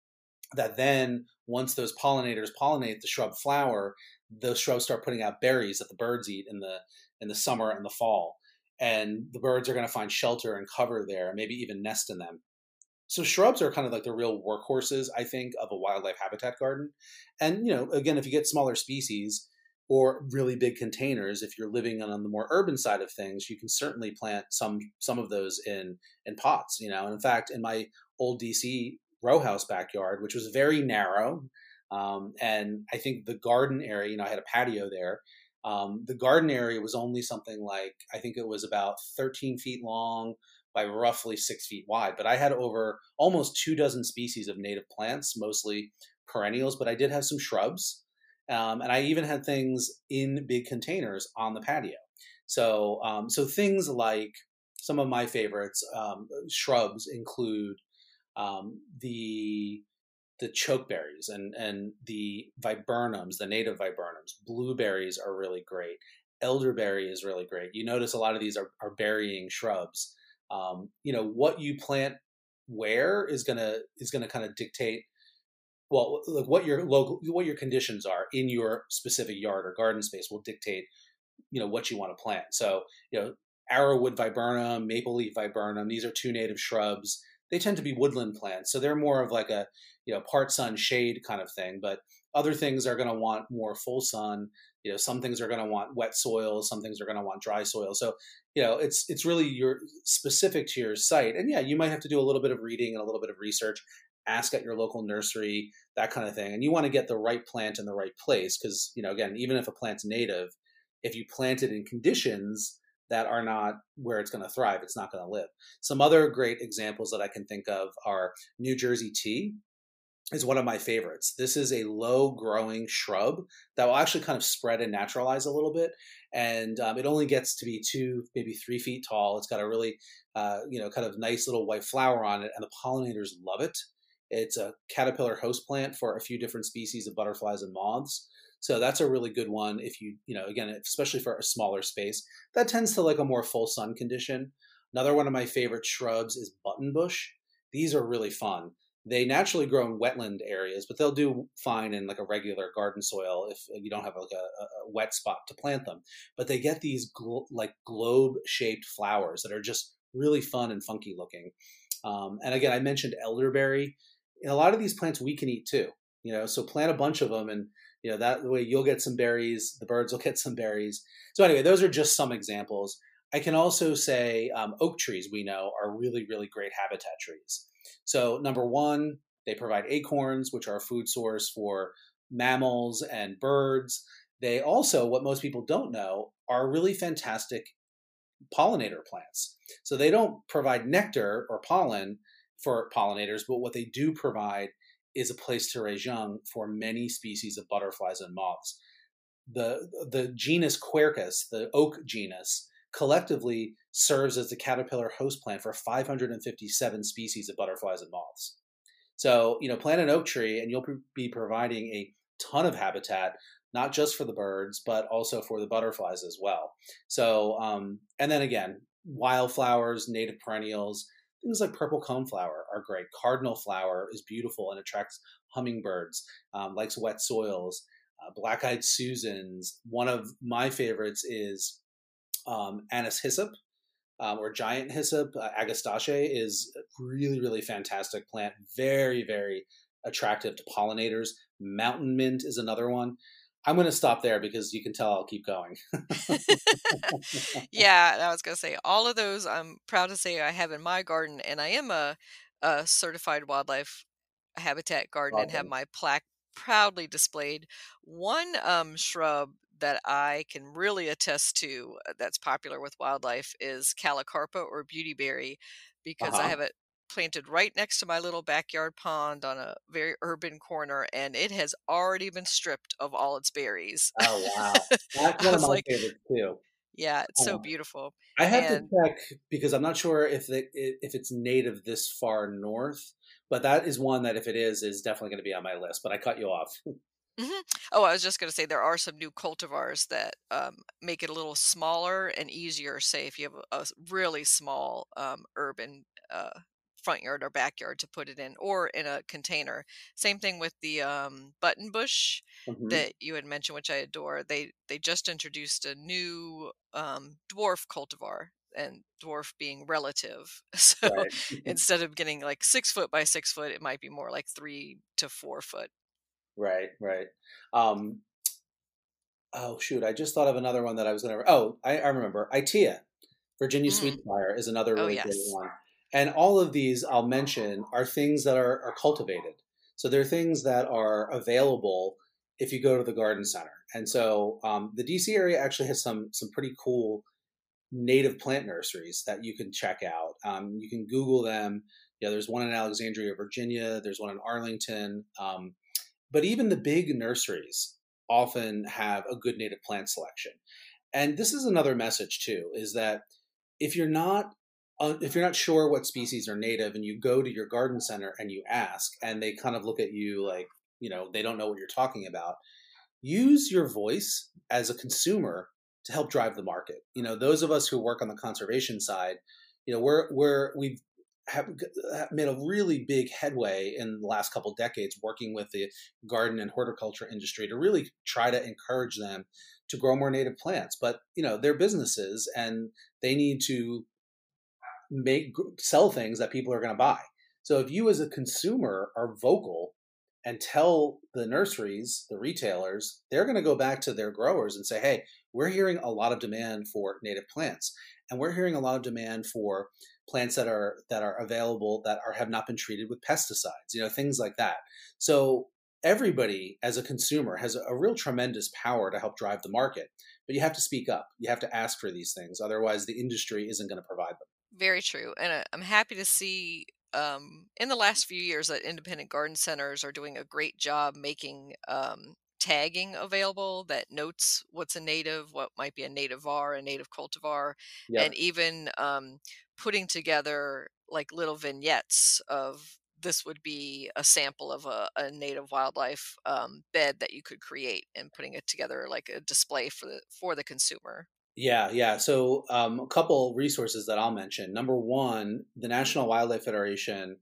that then once those pollinators pollinate the shrub flower, those shrubs start putting out berries that the birds eat in the summer and the fall. And the birds are going to find shelter and cover there, maybe even nest in them. So shrubs are kind of like the real workhorses, I think, of a wildlife habitat garden. And, you know, again, if you get smaller species or really big containers, if you're living on the more urban side of things, you can certainly plant some of those in pots, you know. And in fact, in my old DC row house backyard, which was very narrow, and I think the garden area, you know, I had a patio there. The garden area was only something like, I think it was about 13 feet long by roughly 6 feet wide. But I had over almost 2 dozen species of native plants, mostly perennials, but I did have some shrubs. And I even had things in big containers on the patio. So things like some of my favorites, shrubs include the chokeberries and the viburnums, the native viburnums. Blueberries are really great. Elderberry is really great. You notice a lot of these are berrying shrubs. You know, what you plant where is gonna kind of dictate, well, like what your conditions are in your specific yard or garden space will dictate, you know, what you want to plant. So, you know, arrowwood viburnum, maple leaf viburnum, these are two native shrubs. They tend to be woodland plants, so they're more of like a, you know, part sun shade kind of thing. But other things are going to want more full sun. You know, some things are going to want wet soil, some things are going to want dry soil. So, you know, it's really your specific to your site. And yeah, you might have to do a little bit of reading and a little bit of research, ask at your local nursery, that kind of thing. And you want to get the right plant in the right place because, you know, again, even if a plant's native, if you plant it in conditions that are not where it's going to thrive, it's not going to live. Some other great examples that I can think of are New Jersey tea is one of my favorites. This is a low growing shrub that will actually kind of spread and naturalize a little bit. And it only gets to be 2, maybe 3 feet tall. It's got a really, you know, kind of nice little white flower on it, and the pollinators love it. It's a caterpillar host plant for a few different species of butterflies and moths. So that's a really good one if you know, again, especially for a smaller space. That tends to like a more full sun condition. Another one of my favorite shrubs is buttonbush. These are really fun. They naturally grow in wetland areas, but they'll do fine in like a regular garden soil if you don't have like a wet spot to plant them. But they get these globe-shaped flowers that are just really fun and funky looking. And again, I mentioned elderberry. And a lot of these plants we can eat too, you know, so plant a bunch of them and, you know, that way you'll get some berries, the birds will get some berries. So anyway, those are just some examples. I can also say oak trees, we know, are really, really great habitat trees. So number one, they provide acorns, which are a food source for mammals and birds. They also, what most people don't know, are really fantastic pollinator plants. So they don't provide nectar or pollen for pollinators, but what they do provide is a place to raise young for many species of butterflies and moths. The genus Quercus, the oak genus, collectively serves as the caterpillar host plant for 557 species of butterflies and moths. So, you know, plant an oak tree and you'll be providing a ton of habitat, not just for the birds, but also for the butterflies as well. So, and then again, wildflowers, native perennials, things like purple coneflower are great. Cardinal flower is beautiful and attracts hummingbirds, likes wet soils. Black-eyed Susans. One of my favorites is anise hyssop or giant hyssop. Agastache is a really, really fantastic plant. Very, very attractive to pollinators. Mountain mint is another one. I'm going to stop there because you can tell I'll keep going. Yeah, I was going to say all of those I'm proud to say I have in my garden, and I am a certified wildlife habitat garden and have my plaque proudly displayed. One shrub that I can really attest to that's popular with wildlife is Callicarpa or beautyberry because I have it planted right next to my little backyard pond on a very urban corner, and it has already been stripped of all its berries. Oh wow, that's one of my favorites too. Yeah, it's so beautiful. I have to check because I'm not sure if it's native this far north, but that is one that if it is definitely going to be on my list, but I cut you off. Mm-hmm. Oh, I was just going to say there are some new cultivars that make it a little smaller and easier, say if you have a really small urban front yard or backyard to put it in or in a container. Same thing with the button bush mm-hmm. that you had mentioned, which I adore. They just introduced a new dwarf cultivar, and dwarf being relative. So right. Instead of getting like 6 foot by 6 foot, it might be more like 3 to 4 foot. Right, right. Oh, shoot. I just thought of another one that I was going to... Oh, I remember. Itea, Virginia Sweetbriar is another really good one. And all of these I'll mention are things that are cultivated. So they're things that are available if you go to the garden center. And so the DC area actually has some pretty cool native plant nurseries that you can check out. You can Google them. You know, there's one in Alexandria, Virginia. There's one in Arlington. But even the big nurseries often have a good native plant selection. And this is another message too, is that if you're not sure what species are native and you go to your garden center and you ask, and they kind of look at you like, you know, they don't know what you're talking about, use your voice as a consumer to help drive the market. You know, those of us who work on the conservation side, you know, we've made a really big headway in the last couple of decades working with the garden and horticulture industry to really try to encourage them to grow more native plants. But, you know, they're businesses and they need to sell things that people are going to buy. So if you as a consumer are vocal and tell the nurseries, the retailers, they're going to go back to their growers and say, hey, we're hearing a lot of demand for native plants. And we're hearing a lot of demand for plants that are available have not been treated with pesticides, you know, things like that. So everybody as a consumer has a real tremendous power to help drive the market, but you have to speak up. You have to ask for these things. Otherwise the industry isn't going to provide them. Very true. And I'm happy to see in the last few years that independent garden centers are doing a great job making tagging available that notes what's a native, what might be a nativar, a native cultivar, and even putting together like little vignettes of this would be a sample of a native wildlife bed that you could create and putting it together like a display for the consumer. Yeah. So a couple resources that I'll mention. Number one, the National Wildlife Federation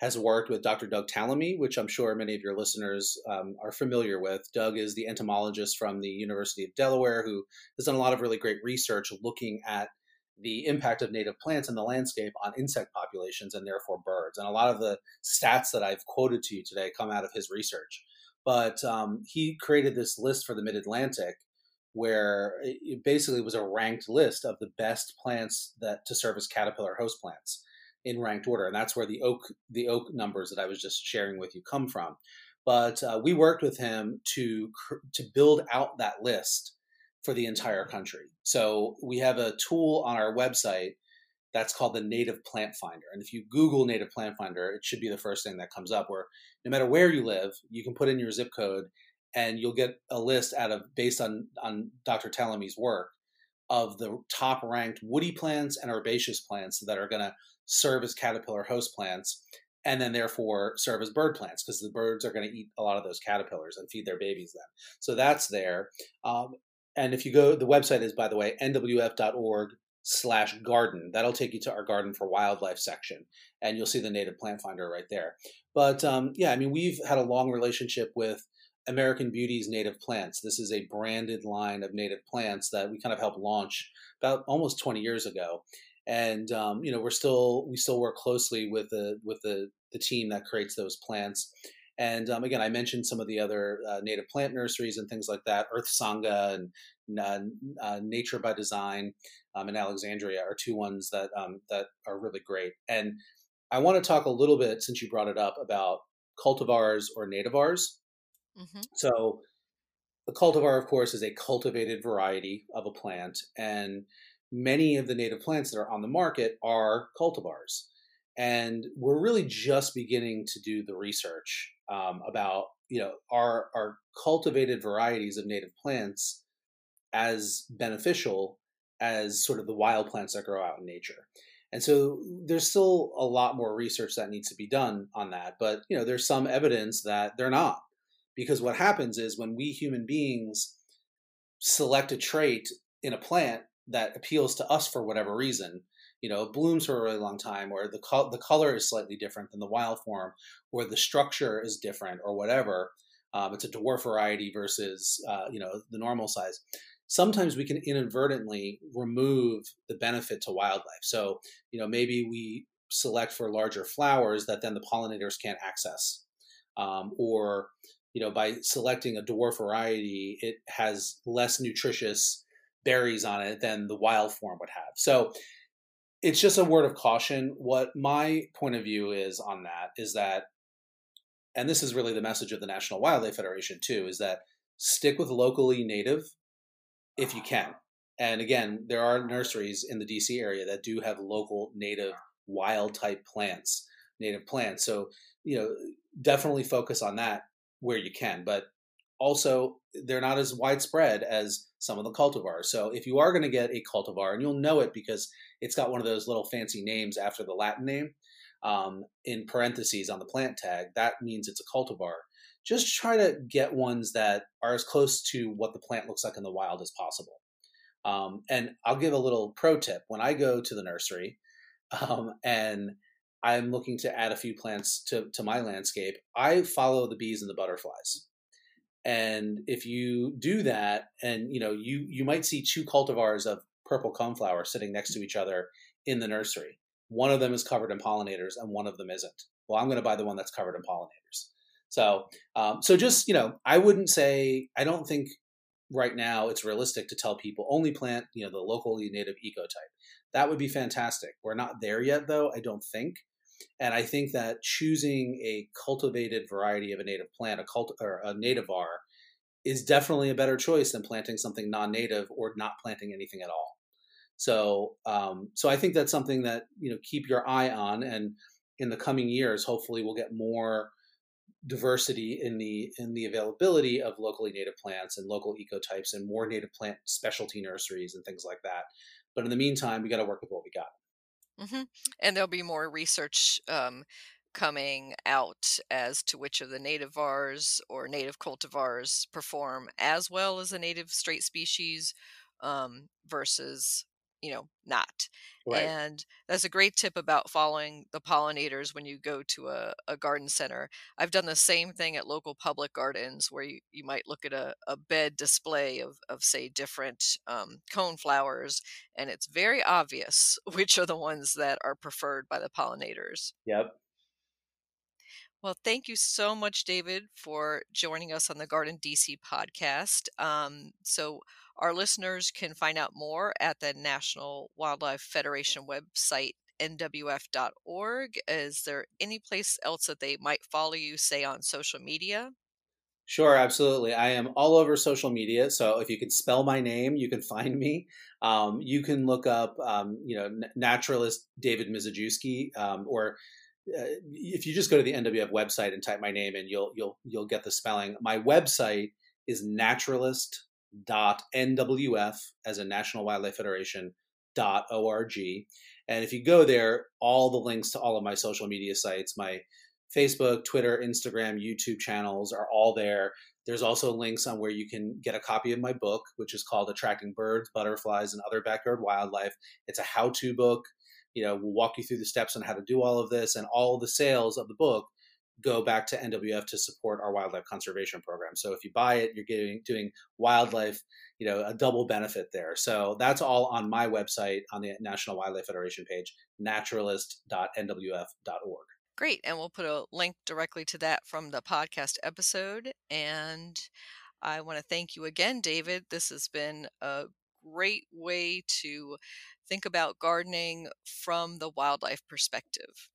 has worked with Dr. Doug Tallamy, which I'm sure many of your listeners are familiar with. Doug is the entomologist from the University of Delaware who has done a lot of really great research looking at the impact of native plants in the landscape on insect populations and therefore birds. And a lot of the stats that I've quoted to you today come out of his research. But he created this list for the Mid-Atlantic where it basically was a ranked list of the best plants that to serve as caterpillar host plants in ranked order. And that's where the oak numbers that I was just sharing with you come from. But we worked with him to build out that list for the entire country. So we have a tool on our website that's called the Native Plant Finder. And if you Google Native Plant Finder, it should be the first thing that comes up where no matter where you live, you can put in your zip code and you'll get a list based on Dr. Tallamy's work of the top ranked woody plants and herbaceous plants that are going to serve as caterpillar host plants and then therefore serve as bird plants because the birds are going to eat a lot of those caterpillars and feed their babies then. So that's there. And if you go, the website is, by the way, nwf.org/garden. That'll take you to our Garden for Wildlife section, and you'll see the Native Plant Finder right there. But yeah, I mean, we've had a long relationship with American Beauty's Native Plants. This is a branded line of native plants that we kind of helped launch about almost 20 years ago. And, you know, we still work closely with the team that creates those plants. And again, I mentioned some of the other native plant nurseries and things like that. Earth Sangha and Nature by Design in Alexandria are two ones that are really great. And I want to talk a little bit, since you brought it up, about cultivars or nativars. Mm-hmm. So the cultivar, of course, is a cultivated variety of a plant. And many of the native plants that are on the market are cultivars. And we're really just beginning to do the research about, you know, are cultivated varieties of native plants as beneficial as sort of the wild plants that grow out in nature. And so there's still a lot more research that needs to be done on that. But, you know, there's some evidence that they're not. Because what happens is when we human beings select a trait in a plant that appeals to us for whatever reason, you know, it blooms for a really long time, or the color is slightly different than the wild form, or the structure is different, or whatever. It's a dwarf variety versus, you know, the normal size. Sometimes we can inadvertently remove the benefit to wildlife. So, you know, maybe we select for larger flowers that then the pollinators can't access. Or, you know, by selecting a dwarf variety, it has less nutritious berries on it than the wild form would have. So it's just a word of caution. What my point of view is on that is that, and this is really the message of the National Wildlife Federation too, is that stick with locally native if you can. And again, there are nurseries in the DC area that do have local native wild type plants, native plants. So, you know, definitely focus on that where you can, but also they're not as widespread as some of the cultivars. So if you are going to get a cultivar, and you'll know it because it's got one of those little fancy names after the Latin name, in parentheses on the plant tag, that means it's a cultivar. Just try to get ones that are as close to what the plant looks like in the wild as possible. And I'll give a little pro tip. When I go to the nursery, and I'm looking to add a few plants to my landscape, I follow the bees and the butterflies. And if you do that, and you know, you might see two cultivars of purple coneflower sitting next to each other in the nursery. One of them is covered in pollinators and one of them isn't. Well, I'm going to buy the one that's covered in pollinators. So, just, you know, I wouldn't say, I don't think right now it's realistic to tell people only plant, you know, the locally native ecotype. That would be fantastic. We're not there yet though, I don't think. And I think that choosing a cultivated variety of a native plant, or a nativar, is definitely a better choice than planting something non-native or not planting anything at all. So, I think that's something that, you know, keep your eye on. And in the coming years, hopefully we'll get more diversity in the availability of locally native plants and local ecotypes and more native plant specialty nurseries and things like that. But in the meantime, we got to work with what we got. Mm-hmm. And there'll be more research coming out as to which of the nativars or native cultivars perform as well as a native straight species versus, you know, not. Right. And that's a great tip about following the pollinators when you go to a garden center. I've done the same thing at local public gardens where you might look at a bed display of say, different cone flowers, and it's very obvious which are the ones that are preferred by the pollinators. Yep. Well, thank you so much, David, for joining us on the Garden DC podcast. So our listeners can find out more at the National Wildlife Federation website, nwf.org. Is there any place else that they might follow you, say, on social media? Sure, absolutely. I am all over social media. So if you can spell my name, you can find me. You can look up, naturalist David Mizejewski, or if you just go to the NWF website and type my name in, you'll get the spelling. My website is naturalist.nwf as in National Wildlife Federation .org. And if you go there, all the links to all of my social media sites, my Facebook, Twitter, Instagram, YouTube channels are all there. There's also links on where you can get a copy of my book, which is called Attracting Birds, Butterflies, and Other Backyard Wildlife. It's a how-to book. You know, we'll walk you through the steps on how to do all of this, and all the sales of the book go back to NWF to support our wildlife conservation program. So if you buy it, you're doing wildlife, you know, a double benefit there. So that's all on my website on the National Wildlife Federation page, naturalist.nwf.org. Great. And we'll put a link directly to that from the podcast episode. And I want to thank you again, David. This has been a great way to think about gardening from the wildlife perspective.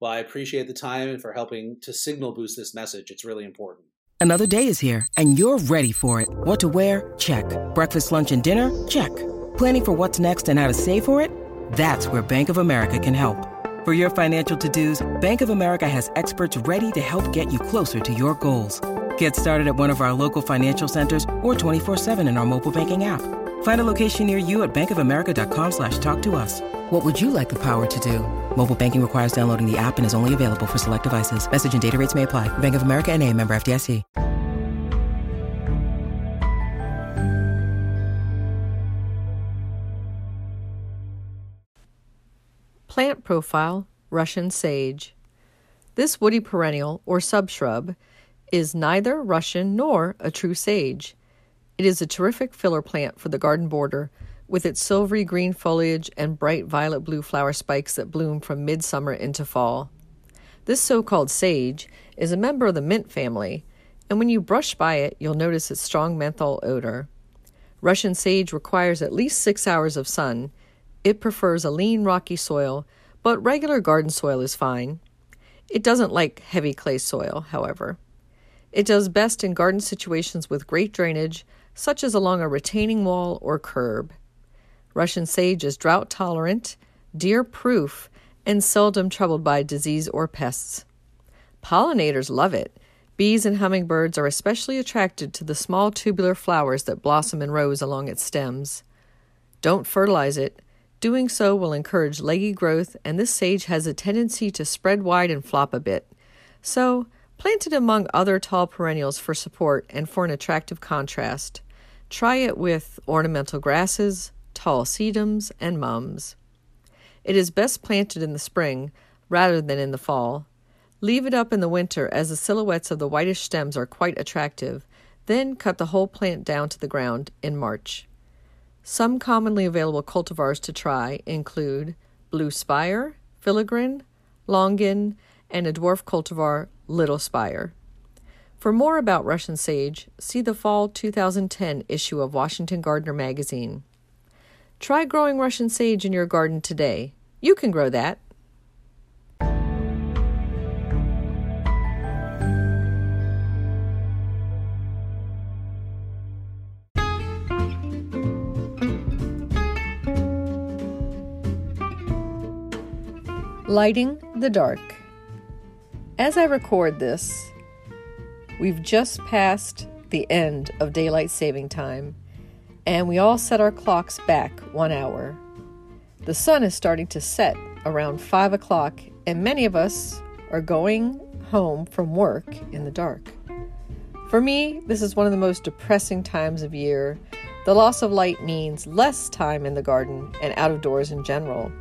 Well, I appreciate the time and for helping to signal boost this message. It's really important. Another day is here and you're ready for it. What to wear? Check. Breakfast, lunch, and dinner? Check. Planning for what's next and how to save for it? That's where Bank of America can help. For your financial to-dos, Bank of America has experts ready to help get you closer to your goals. Get started at one of our local financial centers or 24/7 in our mobile banking app. Find a location near you at bankofamerica.com/talktous. What would you like the power to do? Mobile banking requires downloading the app and is only available for select devices. Message and data rates may apply. Bank of America NA, member FDIC. Plant profile, Russian sage. This woody perennial or subshrub is neither Russian nor a true sage. It is a terrific filler plant for the garden border, with its silvery green foliage and bright violet-blue flower spikes that bloom from midsummer into fall. This so-called sage is a member of the mint family, and when you brush by it, you'll notice its strong menthol odor. Russian sage requires at least 6 hours of sun. It prefers a lean, rocky soil, but regular garden soil is fine. It doesn't like heavy clay soil, however. It does best in garden situations with great drainage, such as along a retaining wall or curb. Russian sage is drought-tolerant, deer-proof, and seldom troubled by disease or pests. Pollinators love it. Bees and hummingbirds are especially attracted to the small tubular flowers that blossom in rows along its stems. Don't fertilize it. Doing so will encourage leggy growth, and this sage has a tendency to spread wide and flop a bit. So, plant it among other tall perennials for support and for an attractive contrast. Try it with ornamental grasses, tall sedums, and mums. It is best planted in the spring rather than in the fall. Leave it up in the winter, as the silhouettes of the whitish stems are quite attractive. Then cut the whole plant down to the ground in March. Some commonly available cultivars to try include Blue Spire, Filigran, Longin, and a dwarf cultivar, Little Spire. For more about Russian sage, see the fall 2010 issue of Washington Gardener Magazine. Try growing Russian sage in your garden today. You can grow that. Lighting the dark. As I record this, we've just passed the end of daylight saving time, and we all set our clocks back 1 hour. The sun is starting to set around 5 o'clock, and many of us are going home from work in the dark. For me, this is one of the most depressing times of year. The loss of light means less time in the garden and out of doors in general.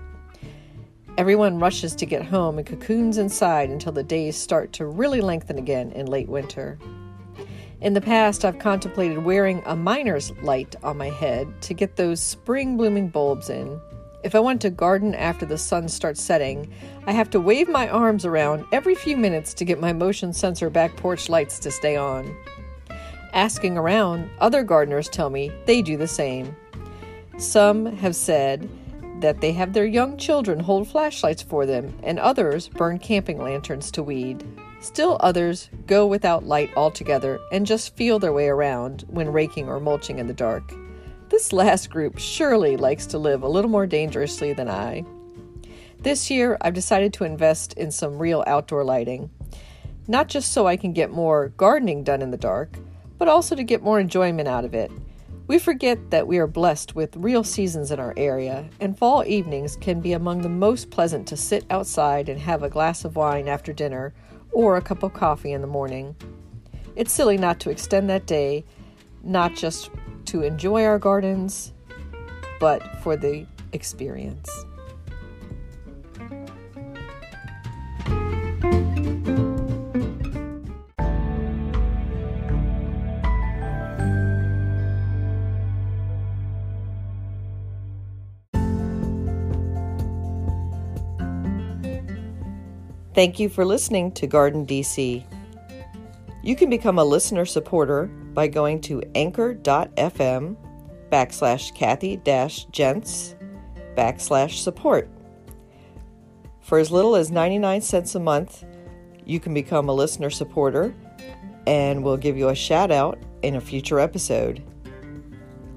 Everyone rushes to get home and cocoons inside until the days start to really lengthen again in late winter. In the past, I've contemplated wearing a miner's light on my head to get those spring-blooming bulbs in. If I want to garden after the sun starts setting, I have to wave my arms around every few minutes to get my motion sensor back porch lights to stay on. Asking around, other gardeners tell me they do the same. Some have said that they have their young children hold flashlights for them, and others burn camping lanterns to weed. Still others go without light altogether and just feel their way around when raking or mulching in the dark. This last group surely likes to live a little more dangerously than I. This year, I've decided to invest in some real outdoor lighting. Not just so I can get more gardening done in the dark, but also to get more enjoyment out of it. We forget that we are blessed with real seasons in our area, and fall evenings can be among the most pleasant to sit outside and have a glass of wine after dinner, or a cup of coffee in the morning. It's silly not to extend that day, not just to enjoy our gardens, but for the experience. Thank you for listening to Garden DC. You can become a listener supporter by going to anchor.fm/Kathy-Gents/support. For as little as 99 cents a month, you can become a listener supporter, and we'll give you a shout out in a future episode.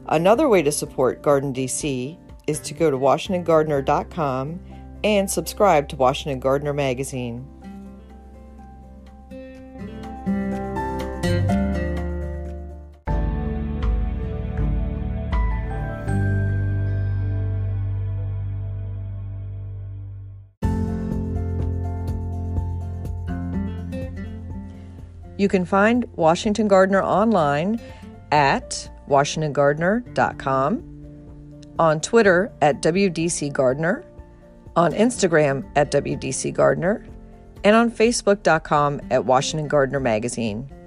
Another way to support Garden DC is to go to WashingtonGardener.com and subscribe to Washington Gardener Magazine. You can find Washington Gardener online at washingtongardener.com, on Twitter at WDCGardener, on Instagram at WDCGardener, and on Facebook.com at Washington Gardener Magazine.